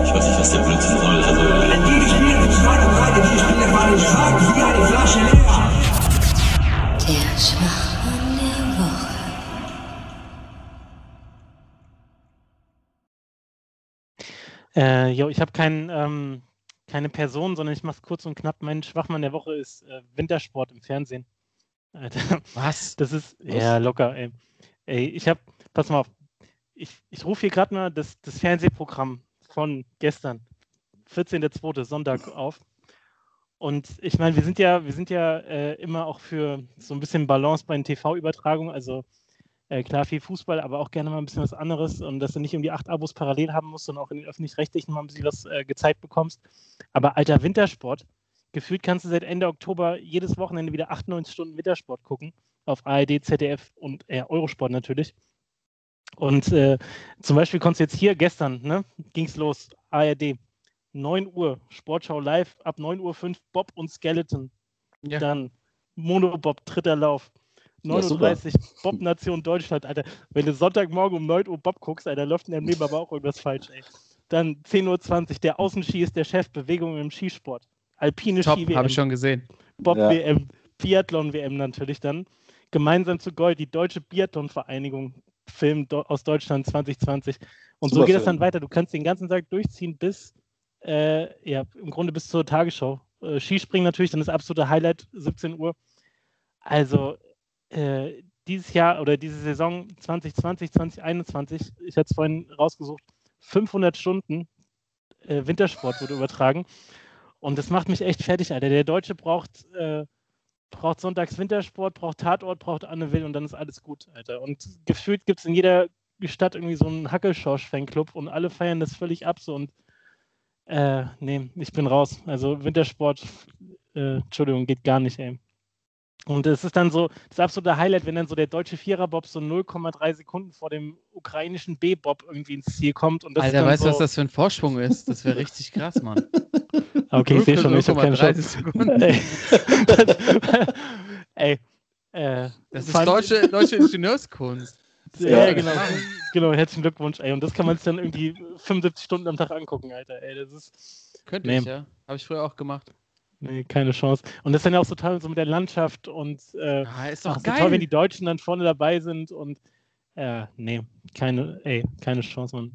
Ich weiß nicht, was der Blödsinn soll. Also, die spielen mit zweiter Breite, die spielen mal den Schrank, hier eine Flasche leer. Der Schwachmann der Woche. Äh, jo, ich habe kein, ähm, keine Person, sondern ich mache es kurz und knapp. Mein Schwachmann der Woche ist äh, Wintersport im Fernsehen. Alter. Was? Das ist, was? Ja, locker, ey. Ey, ich habe, pass mal auf. Ich, ich rufe hier gerade mal das, das Fernsehprogramm von gestern, vierzehnter zweiter Sonntag auf. Und ich meine, wir sind ja, wir sind ja äh, immer auch für so ein bisschen Balance bei den T V-Übertragungen. Also äh, klar viel Fußball, aber auch gerne mal ein bisschen was anderes. Und dass du nicht um die acht Abos parallel haben musst und auch in den Öffentlich-Rechtlichen mal ein bisschen was äh, gezeigt bekommst. Aber alter Wintersport, gefühlt kannst du seit Ende Oktober jedes Wochenende wieder achtundneunzig Stunden Wintersport gucken. Auf A R D, Z D F und äh, Eurosport natürlich. Und äh, zum Beispiel konntest du jetzt hier gestern, ne, ging's los, A R D, neun Uhr, Sportschau live, ab neun Uhr fünf, Bob und Skeleton, ja. Dann Monobob, dritter Lauf, neun Uhr dreißig, ja, Bob Nation Deutschland, Alter, wenn du Sonntagmorgen um neun Uhr Bob guckst, Alter, läuft in deinem Leben aber auch irgendwas falsch, ey. Dann zehn Uhr zwanzig, der Außenski ist der Chef, Bewegung im Skisport, alpine Top, Ski-W M, habe ich schon gesehen. Bob-W M, ja. Biathlon-W M natürlich dann, gemeinsam zu Gold, die Deutsche Biathlon-Vereinigung, Film aus Deutschland zwanzig zwanzig. Und Super so geht Film. Das dann weiter. Du kannst den ganzen Tag durchziehen bis, äh, ja, im Grunde bis zur Tagesschau. Äh, Skispringen natürlich, dann das absolute Highlight, siebzehn Uhr. Also äh, dieses Jahr oder diese Saison zwanzig zwanzig, zwanzig einundzwanzig, ich hatte es vorhin rausgesucht, fünfhundert Stunden äh, Wintersport wurde übertragen. Und das macht mich echt fertig, Alter. Der Deutsche braucht... Äh, Braucht sonntags Wintersport, braucht Tatort, braucht Anne Will und dann ist alles gut, Alter. Und gefühlt gibt es in jeder Stadt irgendwie so einen Hackelschorsch-Fanclub und alle feiern das völlig ab so und äh, nee, ich bin raus. Also Wintersport, äh, Entschuldigung, geht gar nicht, ey. Und es ist dann so, das absolute Highlight, wenn dann so der deutsche Viererbob so null Komma drei Sekunden vor dem ukrainischen B-Bob irgendwie ins Ziel kommt. Und das Alter, ist dann weißt du, so, was das für ein Vorsprung ist? Das wäre richtig krass, Mann. Okay, ich sehe schon, ich habe keine Chance. Ey, das, ey äh, das ist deutsche, deutsche Ingenieurskunst. Ja, ja, genau. Genau, herzlichen Glückwunsch, ey. Und das kann man sich dann irgendwie fünfundsiebzig Stunden am Tag angucken, Alter. Ey, das ist... Könnte nee. ich, ja. Habe ich früher auch gemacht. Nee, keine Chance. Und das ist dann ja auch so toll, so mit der Landschaft und äh, ah, ist doch ach, geil. So toll, wenn die Deutschen dann vorne dabei sind und äh, nee, keine, ey, keine Chance, Mann.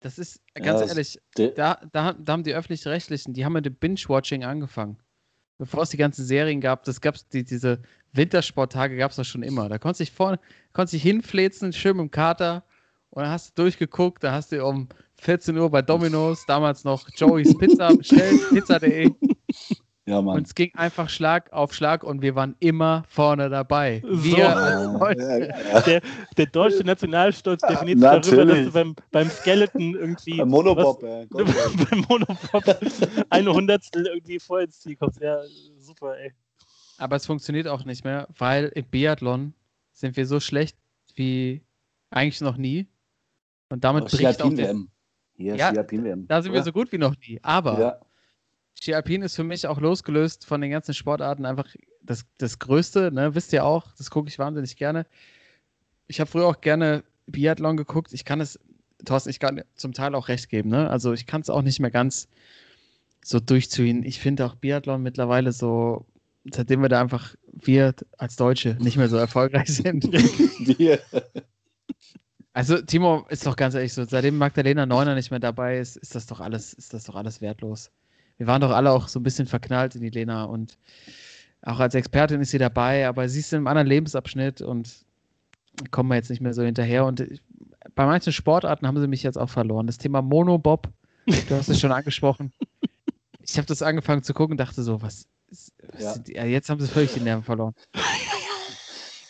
Das ist, ganz ja, ehrlich, da, da, da haben die Öffentlich-Rechtlichen, die haben mit dem Binge-Watching angefangen. Bevor es die ganzen Serien gab, das gab's die, diese Wintersporttage gab es doch schon immer. Da konntest du dich vorne, konntest dich hinfläzen, schön mit dem Kater und dann hast du durchgeguckt, da hast du um vierzehn Uhr bei Domino's, damals noch Joey's Pizza bestellt, pizza punkt de. Ja, Mann. Und es ging einfach Schlag auf Schlag und wir waren immer vorne dabei. Wir so. Als Deutsche. Ja, ja. Der, der deutsche Nationalstolz definiert ja, darüber, dass du beim, beim Skeleton irgendwie... Beim Monobob, was, ey. Beim Monobob eine Hundertstel irgendwie vorher ins Ziel kommst. Ja, super, ey. Aber es funktioniert auch nicht mehr, weil im Biathlon sind wir so schlecht wie eigentlich noch nie. Und damit bricht auch... Das, ja, ja, da sind wir so gut wie noch nie. Aber... Ja. Ski Alpin ist für mich auch losgelöst von den ganzen Sportarten einfach das, das Größte, ne? Wisst ihr auch, das gucke ich wahnsinnig gerne. Ich habe früher auch gerne Biathlon geguckt. Ich kann es, Thorsten, ich kann zum Teil auch recht geben, ne? Also ich kann es auch nicht mehr ganz so durchziehen. Ich finde auch Biathlon mittlerweile so, seitdem wir da einfach, wir als Deutsche nicht mehr so erfolgreich sind. Wir. Also Timo, ist doch ganz ehrlich so, seitdem Magdalena Neuner nicht mehr dabei ist, ist das doch alles, ist das doch alles wertlos. Wir waren doch alle auch so ein bisschen verknallt in die Lena und auch als Expertin ist sie dabei, aber sie ist in einem anderen Lebensabschnitt und kommen wir jetzt nicht mehr so hinterher. Und bei manchen Sportarten haben sie mich jetzt auch verloren. Das Thema Monobob, du hast es schon angesprochen. Ich habe das angefangen zu gucken und dachte so, was, was ja. sind die, jetzt haben sie völlig die Nerven verloren.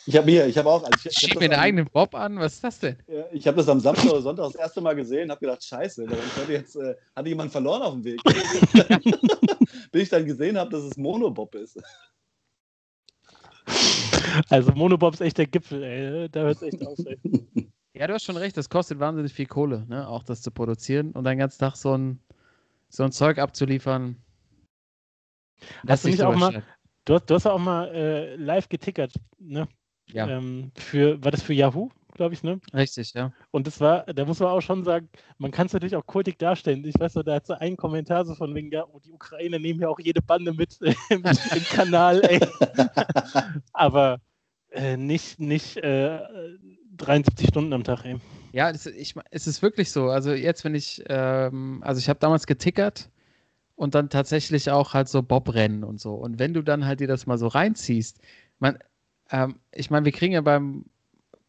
Ich habe hier, ich habe auch. Also ich, ich Schieb mir den eigenen Bob an, was ist das denn? Ich habe das am Samstag oder Sonntag das erste Mal gesehen und habe gedacht, scheiße, hatte jetzt äh, hatte jemand verloren auf dem Weg. Bis ich dann gesehen habe, dass es Monobob ist. Also Monobob ist echt der Gipfel, ey. Da hört es echt auf, ey. Ja, du hast schon recht, das kostet wahnsinnig viel Kohle, ne? Auch das zu produzieren und den ganzen Tag so ein, so ein Zeug abzuliefern. Hast du nicht auch mal, du hast, du hast auch mal äh, live getickert, ne? Ja. Ähm, für, war das für Yahoo, glaube ich, ne? Richtig, ja. Und das war, da muss man auch schon sagen, man kann es natürlich auch kultig darstellen. Ich weiß noch, da hat so einen Kommentar so von wegen, ja, oh, die Ukraine nehmen ja auch jede Bande mit äh, im, im Kanal, ey. Aber äh, nicht, nicht äh, dreiundsiebzig Stunden am Tag, ey. Ja, das, ich, es ist wirklich so. Also jetzt, wenn ich, ähm, also ich habe damals getickert und dann tatsächlich auch halt so Bobrennen und so. Und wenn du dann halt dir das mal so reinziehst, man Ähm, ich meine, wir kriegen ja beim,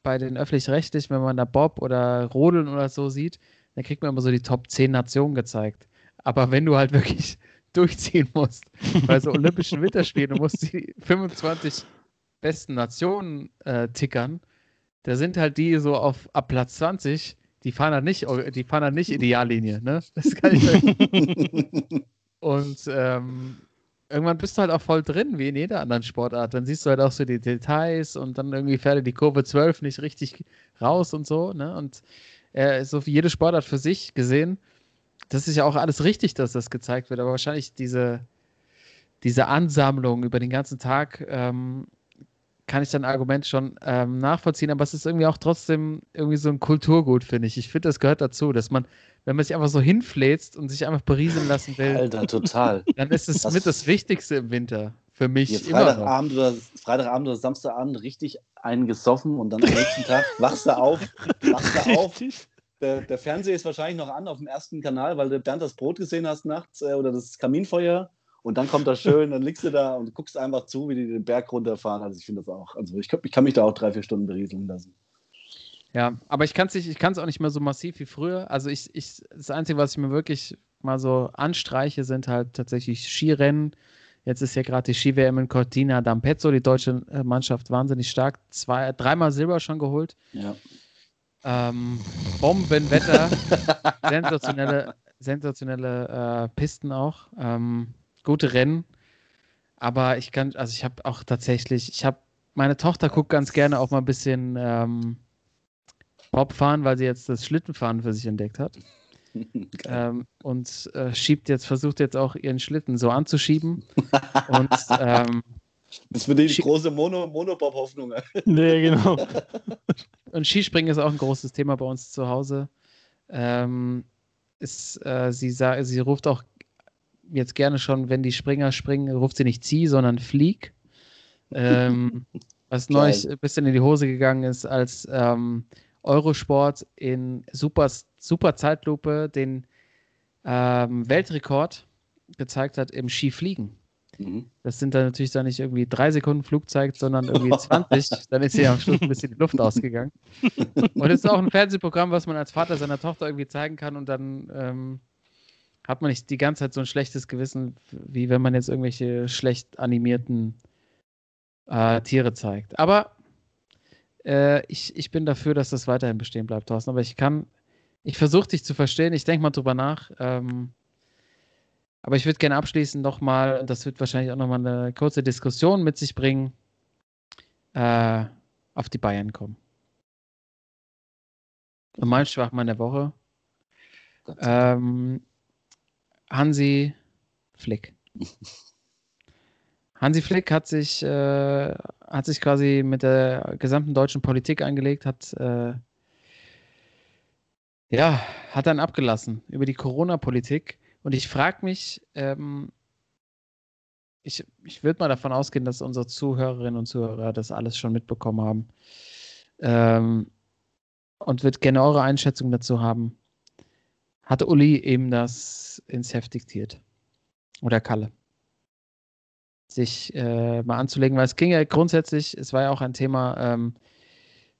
bei den Öffentlich-Rechtlichen, wenn man da Bob oder Rodeln oder so sieht, dann kriegt man immer so die Top zehn Nationen gezeigt. Aber wenn du halt wirklich durchziehen musst, bei so Olympischen Winterspielen, du musst die fünfundzwanzig besten Nationen äh, tickern, da sind halt die so auf ab Platz zwanzig, die fahren halt nicht, die fahren halt nicht Ideallinie, ne? Das kann ich sagen. Und ähm, irgendwann bist du halt auch voll drin, wie in jeder anderen Sportart. Dann siehst du halt auch so die Details und dann irgendwie fährt die Kurve zwölf nicht richtig raus und so. Ne? Und äh, so wie jede Sportart für sich gesehen, das ist ja auch alles richtig, dass das gezeigt wird. Aber wahrscheinlich diese, diese Ansammlung über den ganzen Tag ähm, kann ich dein Argument schon ähm, nachvollziehen. Aber es ist irgendwie auch trotzdem irgendwie so ein Kulturgut, finde ich. Ich finde, das gehört dazu, dass man, wenn man sich einfach so hinfläzt und sich einfach berieseln lassen will, Alter, total. Dann ist es das mit das Wichtigste im Winter für mich. Freitagabend oder, Freitagabend oder Samstagabend richtig einen gesoffen und dann am nächsten Tag wachst du auf, wachst du auf. Der, der Fernseher ist wahrscheinlich noch an auf dem ersten Kanal, weil du Bernd das Brot gesehen hast nachts äh, oder das Kaminfeuer und dann kommt das schön, dann liegst du da und guckst einfach zu, wie die den Berg runterfahren. Also ich finde das auch, also ich, ich kann mich da auch drei, vier Stunden berieseln lassen. Ja, aber ich kann es ich kann's auch nicht mehr so massiv wie früher. Also ich, ich, das Einzige, was ich mir wirklich mal so anstreiche, sind halt tatsächlich Skirennen. Jetzt ist ja gerade die Ski-W M in Cortina d'Ampezzo, die deutsche Mannschaft wahnsinnig stark. Zwei, dreimal Silber schon geholt. Ja. Ähm, Bombenwetter. sensationelle sensationelle äh, Pisten auch. Ähm, gute Rennen. Aber ich kann, also ich habe auch tatsächlich, ich habe, meine Tochter guckt ganz gerne auch mal ein bisschen ähm, Bobfahren, weil sie jetzt das Schlittenfahren für sich entdeckt hat. ähm, und äh, schiebt jetzt, versucht jetzt auch ihren Schlitten so anzuschieben. Und, ähm, das wird die große Mono, Monobob-Hoffnung. Nee, genau. Und Skispringen ist auch ein großes Thema bei uns zu Hause. Ähm, ist, äh, sie, sa- sie ruft auch jetzt gerne schon, wenn die Springer springen, ruft sie nicht zieh, sondern flieg. Ähm, was neu ein bisschen in die Hose gegangen ist, als ähm, Eurosport in super, super Zeitlupe den ähm, Weltrekord gezeigt hat im Skifliegen. Mhm. Das sind dann natürlich dann nicht irgendwie drei Sekunden Flugzeit, sondern irgendwie zwanzig. Dann ist ja am Schluss ein bisschen die Luft ausgegangen. Und es ist auch ein Fernsehprogramm, was man als Vater seiner Tochter irgendwie zeigen kann und dann ähm, hat man nicht die ganze Zeit so ein schlechtes Gewissen, wie wenn man jetzt irgendwelche schlecht animierten äh, Tiere zeigt. Aber Ich, ich bin dafür, dass das weiterhin bestehen bleibt, Thorsten. Aber ich kann, ich versuche dich zu verstehen, ich denke mal drüber nach. Ähm, aber ich würde gerne abschließend nochmal, das wird wahrscheinlich auch nochmal eine kurze Diskussion mit sich bringen, äh, auf die Bayern kommen. Und mein Schwachmann der Woche. Ähm, Hansi Flick. Hansi Flick hat sich, äh, hat sich quasi mit der gesamten deutschen Politik angelegt, hat, äh, ja, hat dann abgelassen über die Corona-Politik. Und ich frage mich, ähm, ich, ich würde mal davon ausgehen, dass unsere Zuhörerinnen und Zuhörer das alles schon mitbekommen haben. Ähm, und wird gerne eure Einschätzung dazu haben. Hat Uli eben das ins Heft diktiert? Oder Kalle? Sich äh, mal anzulegen, weil es ging ja grundsätzlich, es war ja auch ein Thema, ähm,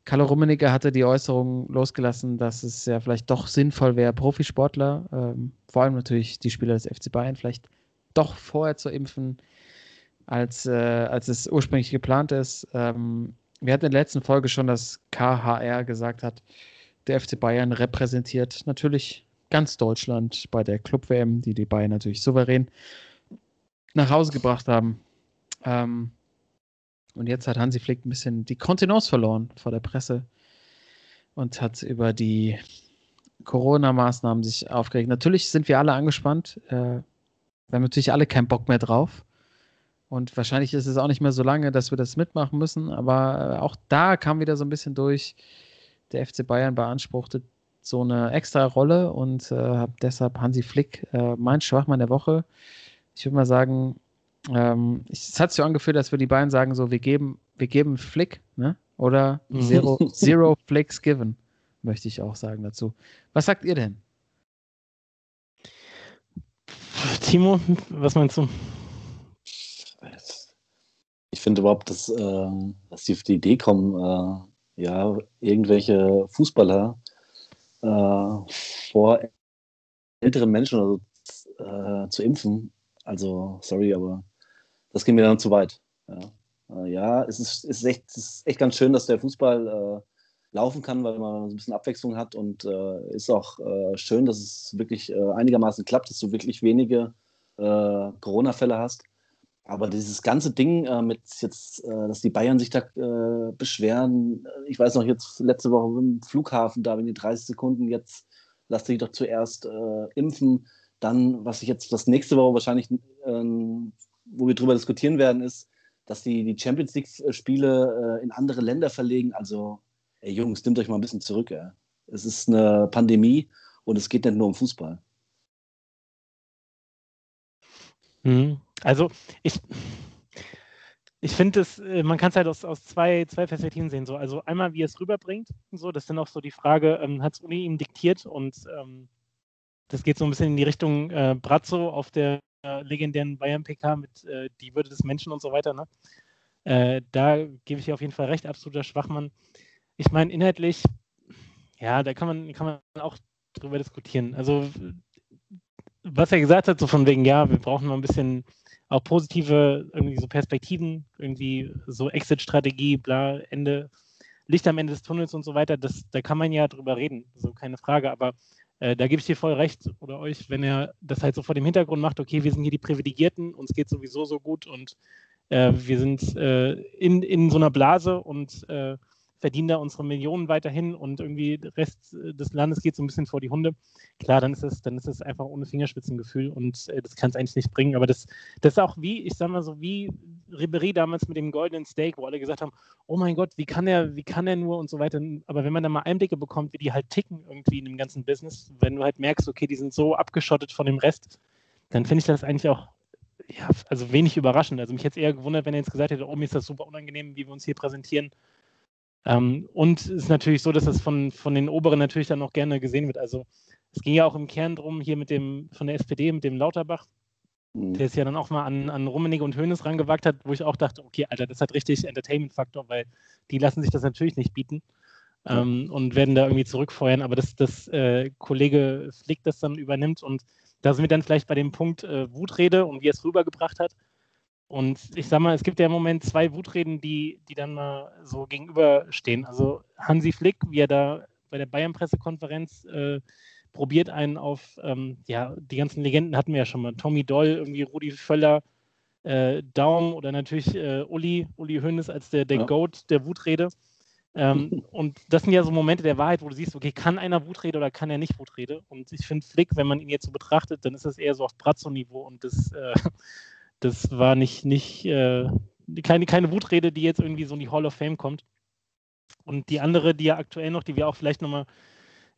Kalle Rummenigge hatte die Äußerung losgelassen, dass es ja vielleicht doch sinnvoll wäre, Profisportler, ähm, vor allem natürlich die Spieler des F C Bayern, vielleicht doch vorher zu impfen, als, äh, als es ursprünglich geplant ist. Ähm, wir hatten in der letzten Folge schon, dass K H R gesagt hat, der F C Bayern repräsentiert natürlich ganz Deutschland bei der Club-W M, die die Bayern natürlich souverän nach Hause gebracht haben. Ähm, und jetzt hat Hansi Flick ein bisschen die Kontenance verloren vor der Presse und hat über die Corona-Maßnahmen sich aufgeregt. Natürlich sind wir alle angespannt. Äh, wir haben natürlich alle keinen Bock mehr drauf. Und wahrscheinlich ist es auch nicht mehr so lange, dass wir das mitmachen müssen. Aber auch da kam wieder so ein bisschen durch, der F C Bayern beanspruchte so eine extra Rolle und äh, habe deshalb Hansi Flick, äh, mein Schwachmann der Woche. Ich würde mal sagen, ähm, ich, es hat sich angefühlt, dass wir die beiden sagen so, wir geben, wir geben Flick, ne? Oder zero, zero Flicks given, möchte ich auch sagen dazu. Was sagt ihr denn? Timo, was meinst du? Ich finde überhaupt, dass, äh, dass die auf die Idee kommen, äh, ja, irgendwelche Fußballer äh, vor älteren Menschen oder so, äh, zu impfen. Also, sorry, aber das ging mir dann zu weit. Ja, äh, ja es, ist, es, ist echt, es ist echt ganz schön, dass der Fußball äh, laufen kann, weil man so ein bisschen Abwechslung hat. Und es äh, ist auch äh, schön, dass es wirklich äh, einigermaßen klappt, dass du wirklich wenige äh, Corona-Fälle hast. Aber dieses ganze Ding äh, mit jetzt, äh, dass die Bayern sich da äh, beschweren, ich weiß noch, jetzt letzte Woche im Flughafen, da in den dreißig Sekunden, jetzt lass dich doch zuerst äh, impfen. Dann, was ich jetzt, was nächste Woche wahrscheinlich, ähm, wo wir drüber diskutieren werden, ist, dass die, die Champions League-Spiele äh, in andere Länder verlegen. Also, ey Jungs, nimmt euch mal ein bisschen zurück. Ey. Es ist eine Pandemie und es geht nicht nur um Fußball. Mhm. Also, ich, ich finde es, man kann es halt aus, aus zwei, zwei Perspektiven sehen. So. Also einmal, wie es rüberbringt. So, das ist dann auch so die Frage, ähm, hat es Uni ihm diktiert und ähm, das geht so ein bisschen in die Richtung äh, Brazzo auf der äh, legendären Bayern-P K mit äh, die Würde des Menschen und so weiter. Ne? Äh, da gebe ich dir auf jeden Fall recht, absoluter Schwachmann. Ich meine, inhaltlich, ja, da kann man, kann man auch drüber diskutieren. Also, was er gesagt hat, so von wegen, ja, wir brauchen mal ein bisschen auch positive irgendwie so Perspektiven, irgendwie so Exit-Strategie, bla, Ende, Licht am Ende des Tunnels und so weiter, das, da kann man ja drüber reden, so keine Frage, aber da gebe ich dir voll recht oder euch, wenn ihr das halt so vor dem Hintergrund macht, okay, wir sind hier die Privilegierten, uns geht sowieso so gut und äh, wir sind äh, in, in so einer Blase und äh, verdienen da unsere Millionen weiterhin und irgendwie der Rest des Landes geht so ein bisschen vor die Hunde. Klar, dann ist es, dann ist es einfach ohne Fingerspitzengefühl und äh, das kann es eigentlich nicht bringen, aber das, das ist auch wie, ich sag mal so, wie Ribéry damals mit dem goldenen Steak, wo alle gesagt haben, oh mein Gott, wie kann er, wie kann er nur und so weiter, aber wenn man da mal Einblicke bekommt, wie die halt ticken irgendwie in dem ganzen Business, wenn du halt merkst, okay, die sind so abgeschottet von dem Rest, dann finde ich das eigentlich auch ja, also wenig überraschend. Also mich hätte es eher gewundert, wenn er jetzt gesagt hätte, oh, mir ist das super unangenehm, wie wir uns hier präsentieren. Ähm, und es ist natürlich so, dass das von, von den Oberen natürlich dann auch gerne gesehen wird. Also es ging ja auch im Kern drum, hier mit dem von der S P D, mit dem Lauterbach, mhm. der es ja dann auch mal an, an Rummenigge und Hoeneß rangewagt hat, wo ich auch dachte, okay, Alter, das hat richtig Entertainment-Faktor, weil die lassen sich das natürlich nicht bieten ähm, mhm. und werden da irgendwie zurückfeuern, aber dass das äh, Kollege Flick das dann übernimmt und da sind wir dann vielleicht bei dem Punkt äh, Wutrede und wie er es rübergebracht hat. Und ich sag mal, es gibt ja im Moment zwei Wutreden, die, die dann mal so gegenüberstehen. Also Hansi Flick, wie er da bei der Bayern-Pressekonferenz äh, probiert einen auf, ähm, ja, die ganzen Legenden hatten wir ja schon mal, Tommy Doll, irgendwie Rudi Völler, äh, Daum oder natürlich äh, Uli, Uli Hoeneß als der, der ja. Goat der Wutrede. Ähm, und das sind ja so Momente der Wahrheit, wo du siehst, okay, kann einer Wutrede oder kann er nicht Wutrede? Und ich finde Flick, wenn man ihn jetzt so betrachtet, dann ist das eher so auf Brazzo-Niveau und das, äh, das war nicht, nicht äh, keine, keine Wutrede, die jetzt irgendwie so in die Hall of Fame kommt. Und die andere, die ja aktuell noch, die wir auch vielleicht nochmal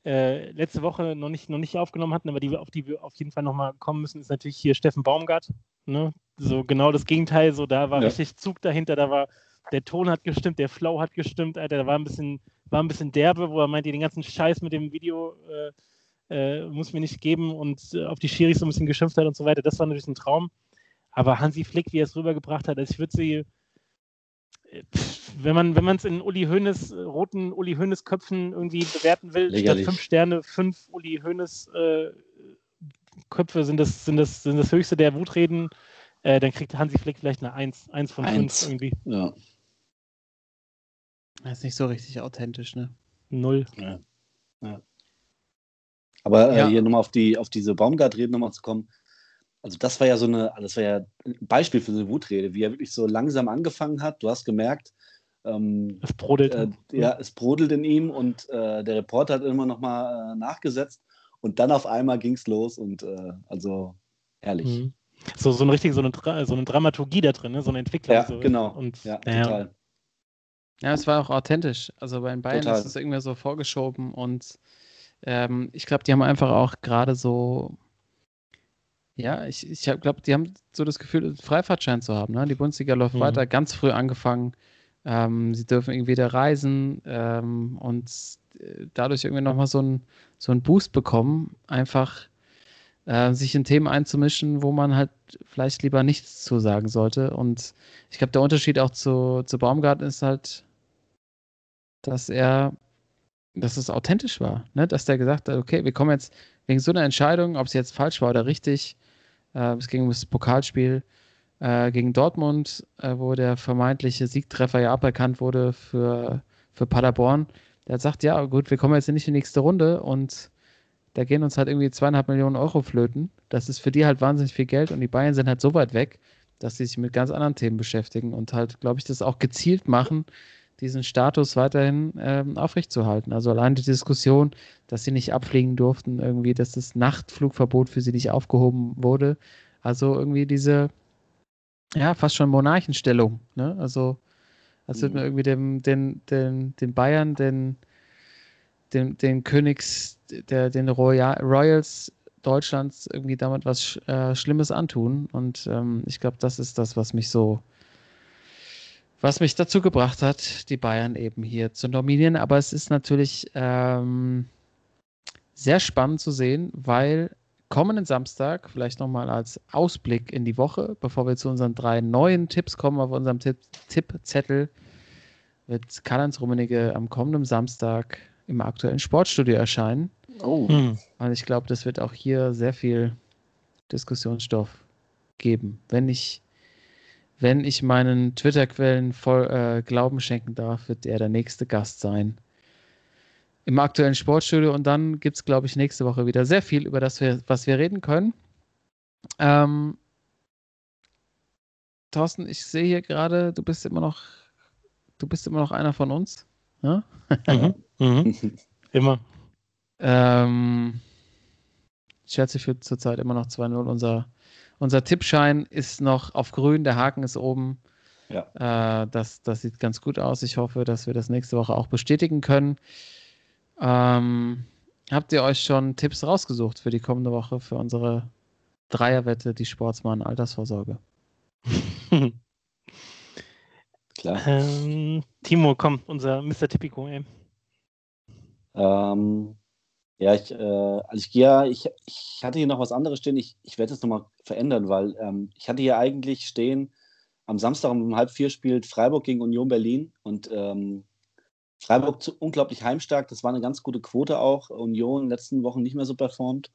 äh, letzte Woche noch nicht, noch nicht aufgenommen hatten, aber die wir, auf die wir auf jeden Fall nochmal kommen müssen, ist natürlich hier Steffen Baumgart. Ne? So genau das Gegenteil, so da war ja richtig Zug dahinter, da war der Ton hat gestimmt, der Flow hat gestimmt, Alter, da war ein bisschen, war ein bisschen derbe, wo er meinte, den ganzen Scheiß mit dem Video äh, äh, muss mir nicht geben und äh, auf die Schiris so ein bisschen geschimpft hat und so weiter. Das war natürlich ein Traum. Aber Hansi Flick, wie er es rübergebracht hat, also ich würde sie, wenn man wenn man es in Uli Hoeneß, roten Uli Hoeneß Köpfen irgendwie bewerten will, lägerlich, statt fünf Sterne, fünf Uli Hoeneß äh, Köpfe sind das, sind das, sind das höchste der Wutreden, äh, dann kriegt Hansi Flick vielleicht eine eins, eins von fünf irgendwie. Ja. Das ist nicht so richtig authentisch, ne? Null. Ja. Ja. Aber äh, ja. hier nochmal auf die auf diese Baumgart-Reden nochmal zu kommen. Also das war ja so eine, das war ja ein Beispiel für so eine Wutrede, wie er wirklich so langsam angefangen hat. Du hast gemerkt, ähm, es brodelt. Äh, ja, es brodelt in ihm und äh, der Reporter hat immer nochmal äh, nachgesetzt und dann auf einmal ging es los und äh, also herrlich. Mhm. So, so, ein richtig, so, eine, so eine Dramaturgie da drin, ne? So eine Entwicklung. Ja, so genau. Und, ja, ja, total. Ja, es war auch authentisch. Also bei den Bayern total. Ist es irgendwie so vorgeschoben und ähm, ich glaube, die haben einfach auch gerade so. Ja, ich, ich glaube, die haben so das Gefühl, einen Freifahrtschein zu haben. Ne? Die Bundesliga läuft mhm. weiter, ganz früh angefangen. Ähm, sie dürfen irgendwie wieder reisen ähm, und dadurch irgendwie nochmal so einen so einen Boost bekommen, einfach äh, sich in Themen einzumischen, wo man halt vielleicht lieber nichts zu sagen sollte. Und ich glaube, der Unterschied auch zu, zu Baumgart ist halt, dass er, dass es authentisch war. Ne? Dass der gesagt hat, okay, wir kommen jetzt wegen so einer Entscheidung, ob es jetzt falsch war oder richtig. Äh, es ging um das Pokalspiel äh, gegen Dortmund, äh, wo der vermeintliche Siegtreffer ja aberkannt wurde für, für Paderborn. Der hat gesagt, ja gut, wir kommen jetzt nicht in die nächste Runde und da gehen uns halt irgendwie zweieinhalb Millionen Euro flöten. Das ist für die halt wahnsinnig viel Geld und die Bayern sind halt so weit weg, dass sie sich mit ganz anderen Themen beschäftigen und halt, glaube ich, das auch gezielt machen, diesen Status weiterhin ähm, aufrechtzuerhalten. Also allein die Diskussion, dass sie nicht abfliegen durften, irgendwie, dass das Nachtflugverbot für sie nicht aufgehoben wurde. Also irgendwie diese, ja, fast schon Monarchenstellung. Ne? Also als würde man irgendwie dem, den, den, den Bayern, den, den, den Königs, der, den Royal, Royals Deutschlands irgendwie damit was Sch- äh, Schlimmes antun. Und ähm, ich glaube, das ist das, was mich so Was mich dazu gebracht hat, die Bayern eben hier zu nominieren. Aber es ist natürlich ähm, sehr spannend zu sehen, weil kommenden Samstag, vielleicht nochmal als Ausblick in die Woche, bevor wir zu unseren drei neuen Tipps kommen, auf unserem Tipp- Tippzettel wird Karl-Heinz Rummenigge am kommenden Samstag im aktuellen Sportstudio erscheinen. Oh. Hm. Und ich glaube, das wird auch hier sehr viel Diskussionsstoff geben. Wenn ich Wenn ich meinen Twitter-Quellen voll äh, Glauben schenken darf, wird er der nächste Gast sein im aktuellen Sportstudio. Und dann gibt es, glaube ich, nächste Woche wieder sehr viel, über das wir, was wir reden können. Ähm, Thorsten, ich sehe hier gerade, du bist immer noch, du bist immer noch einer von uns. Ja? Mhm, mhm. Immer. Ähm, Chelsea führt zurzeit immer noch zwei null. Unser Unser Tippschein ist noch auf grün, der Haken ist oben. Ja. Äh, das, das sieht ganz gut aus. Ich hoffe, dass wir das nächste Woche auch bestätigen können. Ähm, habt ihr euch schon Tipps rausgesucht für die kommende Woche für unsere Dreierwette, die Sportsmann Altersvorsorge? Klar. Ähm, Timo, komm, unser Mister Tippico, ey. Ähm. Ja, ich, äh, also ich, ja ich, ich hatte hier noch was anderes stehen. Ich, ich werde es nochmal verändern, weil ähm, ich hatte hier eigentlich stehen, am Samstag um halb vier spielt Freiburg gegen Union Berlin und ähm, Freiburg zu, unglaublich heimstark. Das war eine ganz gute Quote auch. Union in den letzten Wochen nicht mehr so performt.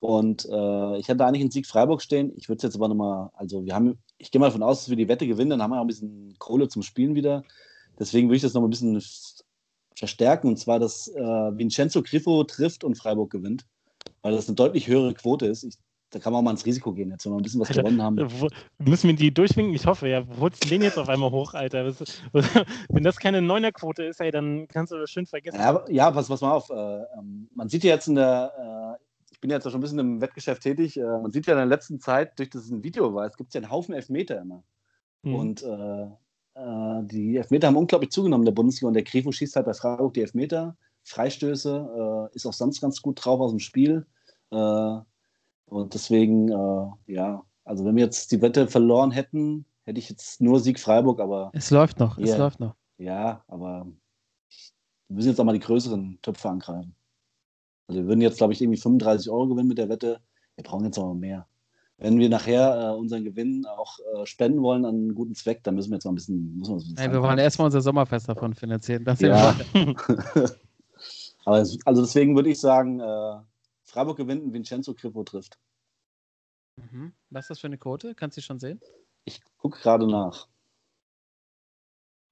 Und äh, ich hatte eigentlich einen Sieg Freiburg stehen. Ich würde es jetzt aber nochmal, also wir haben, ich gehe mal davon aus, dass wir die Wette gewinnen, dann haben wir auch ein bisschen Kohle zum Spielen wieder. Deswegen würde ich das nochmal ein bisschen verstärken, und zwar, dass äh, Vincenzo Griffo trifft und Freiburg gewinnt, weil das eine deutlich höhere Quote ist. Ich Da kann man auch mal ins Risiko gehen jetzt, wenn wir ein bisschen was Alter, gewonnen haben. Wo, müssen wir die durchwinken? Ich hoffe, ja. Wo holst du den jetzt auf einmal hoch, Alter? Was, was, wenn das keine Neunerquote ist, ey, dann kannst du das schön vergessen. Ja, ja, pass, pass mal auf. Äh, man sieht ja jetzt in der, äh, ich bin jetzt schon ein bisschen im Wettgeschäft tätig, äh, man sieht ja in der letzten Zeit, durch das ein Video war, es gibt ja einen Haufen Elfmeter immer. Hm. Und äh, äh, die Elfmeter haben unglaublich zugenommen in der Bundesliga und der Grifo schießt halt bei Freiburg die Elfmeter, Freistöße, äh, ist auch sonst ganz gut drauf aus dem Spiel. Äh, Und deswegen, äh, ja, also wenn wir jetzt die Wette verloren hätten, hätte ich jetzt nur Sieg Freiburg, aber... Es läuft noch, yeah, es läuft noch. Ja, aber wir müssen jetzt auch mal die größeren Töpfe angreifen. Also wir würden jetzt, glaube ich, irgendwie fünfunddreißig Euro gewinnen mit der Wette. Wir brauchen jetzt aber mehr. Wenn wir nachher äh, unseren Gewinn auch äh, spenden wollen an einen guten Zweck, dann müssen wir jetzt mal ein bisschen... Müssen wir, ein bisschen hey, wir wollen erstmal unser Sommerfest davon finanzieren. Das ja. aber es, also deswegen würde ich sagen... Äh, Freiburg gewinnt und Vincenzo Grifo trifft. Mhm. Was ist das für eine Quote? Kannst du die schon sehen? Ich gucke gerade nach.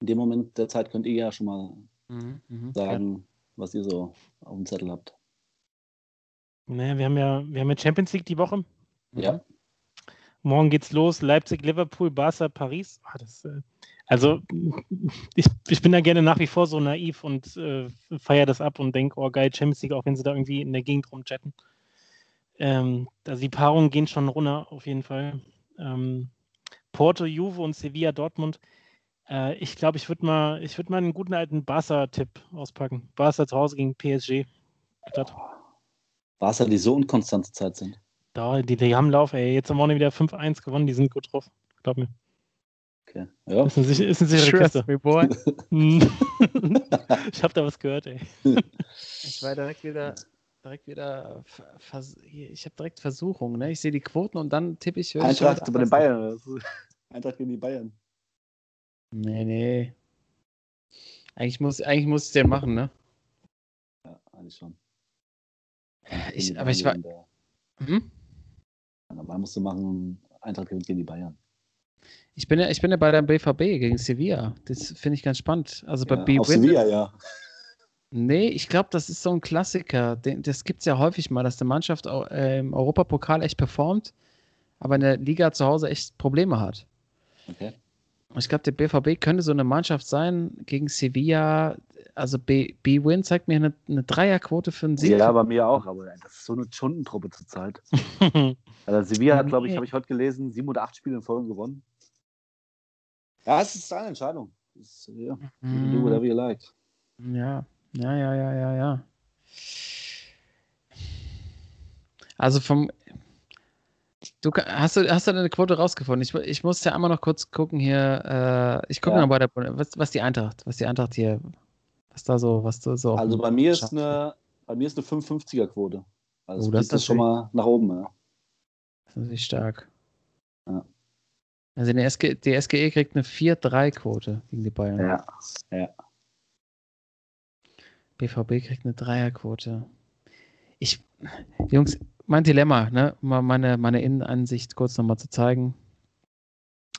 In dem Moment der Zeit könnt ihr ja schon mal mhm, mh, sagen, ja. was ihr so auf dem Zettel habt. Naja, wir haben ja, wir haben ja Champions League die Woche. Ja. Morgen geht's los. Leipzig, Liverpool, Barca, Paris. Ah, das, also ich, ich bin da gerne nach wie vor so naiv und äh, feiere das ab und denke, oh geil, Champions League, auch wenn sie da irgendwie in der Gegend rumchatten. Ähm, also die Paarungen gehen schon runter, auf jeden Fall. Ähm, Porto, Juve und Sevilla, Dortmund. Äh, ich glaube, ich würde mal, ich würd mal einen guten alten Barca-Tipp auspacken. Barca zu Hause gegen P S G. Statt. Barca, die so unkonstant zur Zeit sind. Da, die, die haben Lauf, ey. Jetzt haben wir wieder fünf eins gewonnen, die sind gut drauf. Glaub mir. Okay. Ja. Ist eine, ist eine sichere Kiste. Ich hab da was gehört, ey. Ich war direkt wieder, direkt wieder, ich hab direkt Versuchung, ne? Ich sehe die Quoten und dann tippe ich... Eintracht über den Bayern. Eintracht gegen die Bayern. Nee, nee. Eigentlich muss, eigentlich muss ich den machen, ne? Ja, eigentlich schon. Ich, aber ich war... Hm? Dabei musst du machen, Eintracht gewinnt gegen die Bayern. Ich bin ja, ich bin ja bei der B V B gegen Sevilla. Das finde ich ganz spannend. Also bei ja, B- auf Win- Sevilla, ja. Nee, ich glaube, das ist so ein Klassiker. Das gibt es ja häufig mal, dass eine Mannschaft im Europapokal echt performt, aber in der Liga zu Hause echt Probleme hat. Okay. Ich glaube, der B V B könnte so eine Mannschaft sein gegen Sevilla. Also B- B-Win zeigt mir eine, eine Dreierquote für einen Sieg. Ja, bei mir auch, aber das ist so eine Schundentruppe zurzeit. Also Sevilla hat, glaube ich, habe ich heute gelesen, sieben oder acht Spiele in Folge gewonnen. Ja, es ist eine Entscheidung. Ist, ja, mm. Do whatever you like. Ja, ja, ja, ja, ja, ja. Also vom... Du, hast du hast du deine Quote rausgefunden? Ich, ich muss ja einmal noch kurz gucken hier. Äh, ich gucke ja. mal bei der was, was die Eintracht, was die Eintracht hier, was da so, was du so. Also bei mir schaffst. ist eine, bei mir ist eine fünfundfünfziger Quote. Also oh, das ist das schon mal nach oben. Ja. Das ist natürlich stark. Ja. Also die, S G, die S G E kriegt eine vier drei Quote gegen die Bayern. Ja. ja. B V B kriegt eine Dreier Quote. Ich, Jungs. Mein Dilemma, ne? meine, meine Innenansicht kurz nochmal zu zeigen.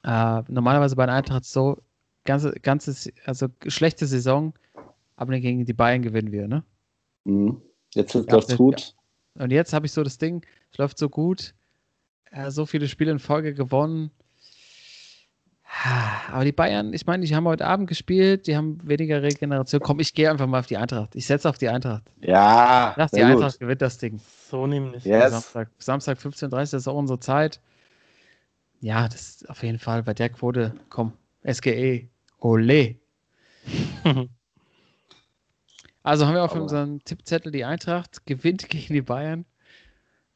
Äh, normalerweise bei der Eintracht so, ganze, ganzes, also schlechte Saison, aber gegen die Bayern gewinnen wir. Ne? Mhm. Jetzt läuft es gut. Und jetzt habe ich so das Ding, es läuft so gut, äh, so viele Spiele in Folge gewonnen. Aber die Bayern, ich meine, die haben heute Abend gespielt, die haben weniger Regeneration. Komm, ich gehe einfach mal auf die Eintracht. Ich setze auf die Eintracht. Ja, Ach, die Eintracht gut. gewinnt das Ding. So nämlich. Yes. Samstag, Samstag fünfzehn Uhr dreißig, das ist auch unsere Zeit. Ja, das ist auf jeden Fall bei der Quote. Komm, S G E, ole. Also haben wir auf Aber. unserem Tippzettel die Eintracht, gewinnt gegen die Bayern.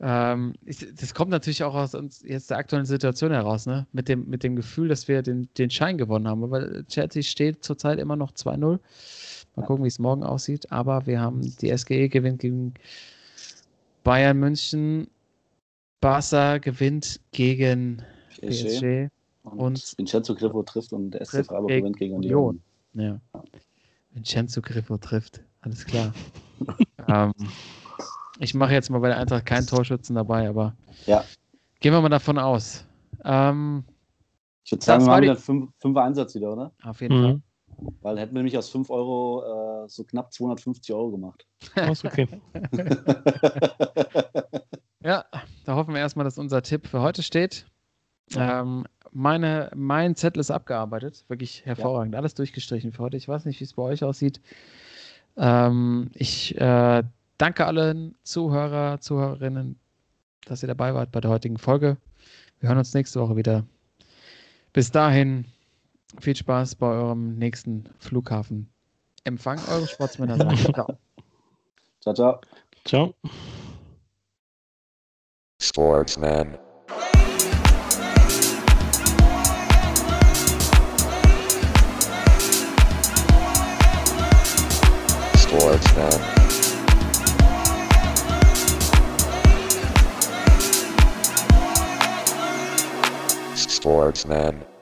Ähm, ich, das kommt natürlich auch aus uns jetzt der aktuellen Situation heraus, ne? Mit dem, mit dem Gefühl, dass wir den, den Schein gewonnen haben. Weil Chelsea steht zurzeit immer noch zwei null. Mal ja. gucken, wie es morgen aussieht. Aber wir haben die S G E gewinnt gegen Bayern München. Barca gewinnt gegen P S G. P S G. Und, und Vincenzo Grifo trifft und der S C Freiburg gewinnt gegen Union. Ja. Vincenzo Grifo trifft. Alles klar. ähm. Ich mache jetzt mal bei der Eintracht keinen Torschützen dabei, aber ja. gehen wir mal davon aus. Ähm, ich würde sagen, wir haben wieder einen fünfer Einsatz wieder, oder? Auf jeden mhm. Fall. Weil hätten wir nämlich aus fünf Euro äh, so knapp zweihundertfünfzig Euro gemacht. Das ist okay. Ja, Da hoffen wir erstmal, dass unser Tipp für heute steht. Ja. Ähm, meine, mein Zettel ist abgearbeitet. Wirklich hervorragend. Ja. Alles durchgestrichen für heute. Ich weiß nicht, wie es bei euch aussieht. Ähm, ich äh, danke allen Zuhörer, Zuhörerinnen, dass ihr dabei wart bei der heutigen Folge. Wir hören uns nächste Woche wieder. Bis dahin, viel Spaß bei eurem nächsten Flughafenempfang. Eure Sportsmänner sagen. Ciao. Ciao, ciao. Ciao. Sportsman. Sportsman. Sportsman.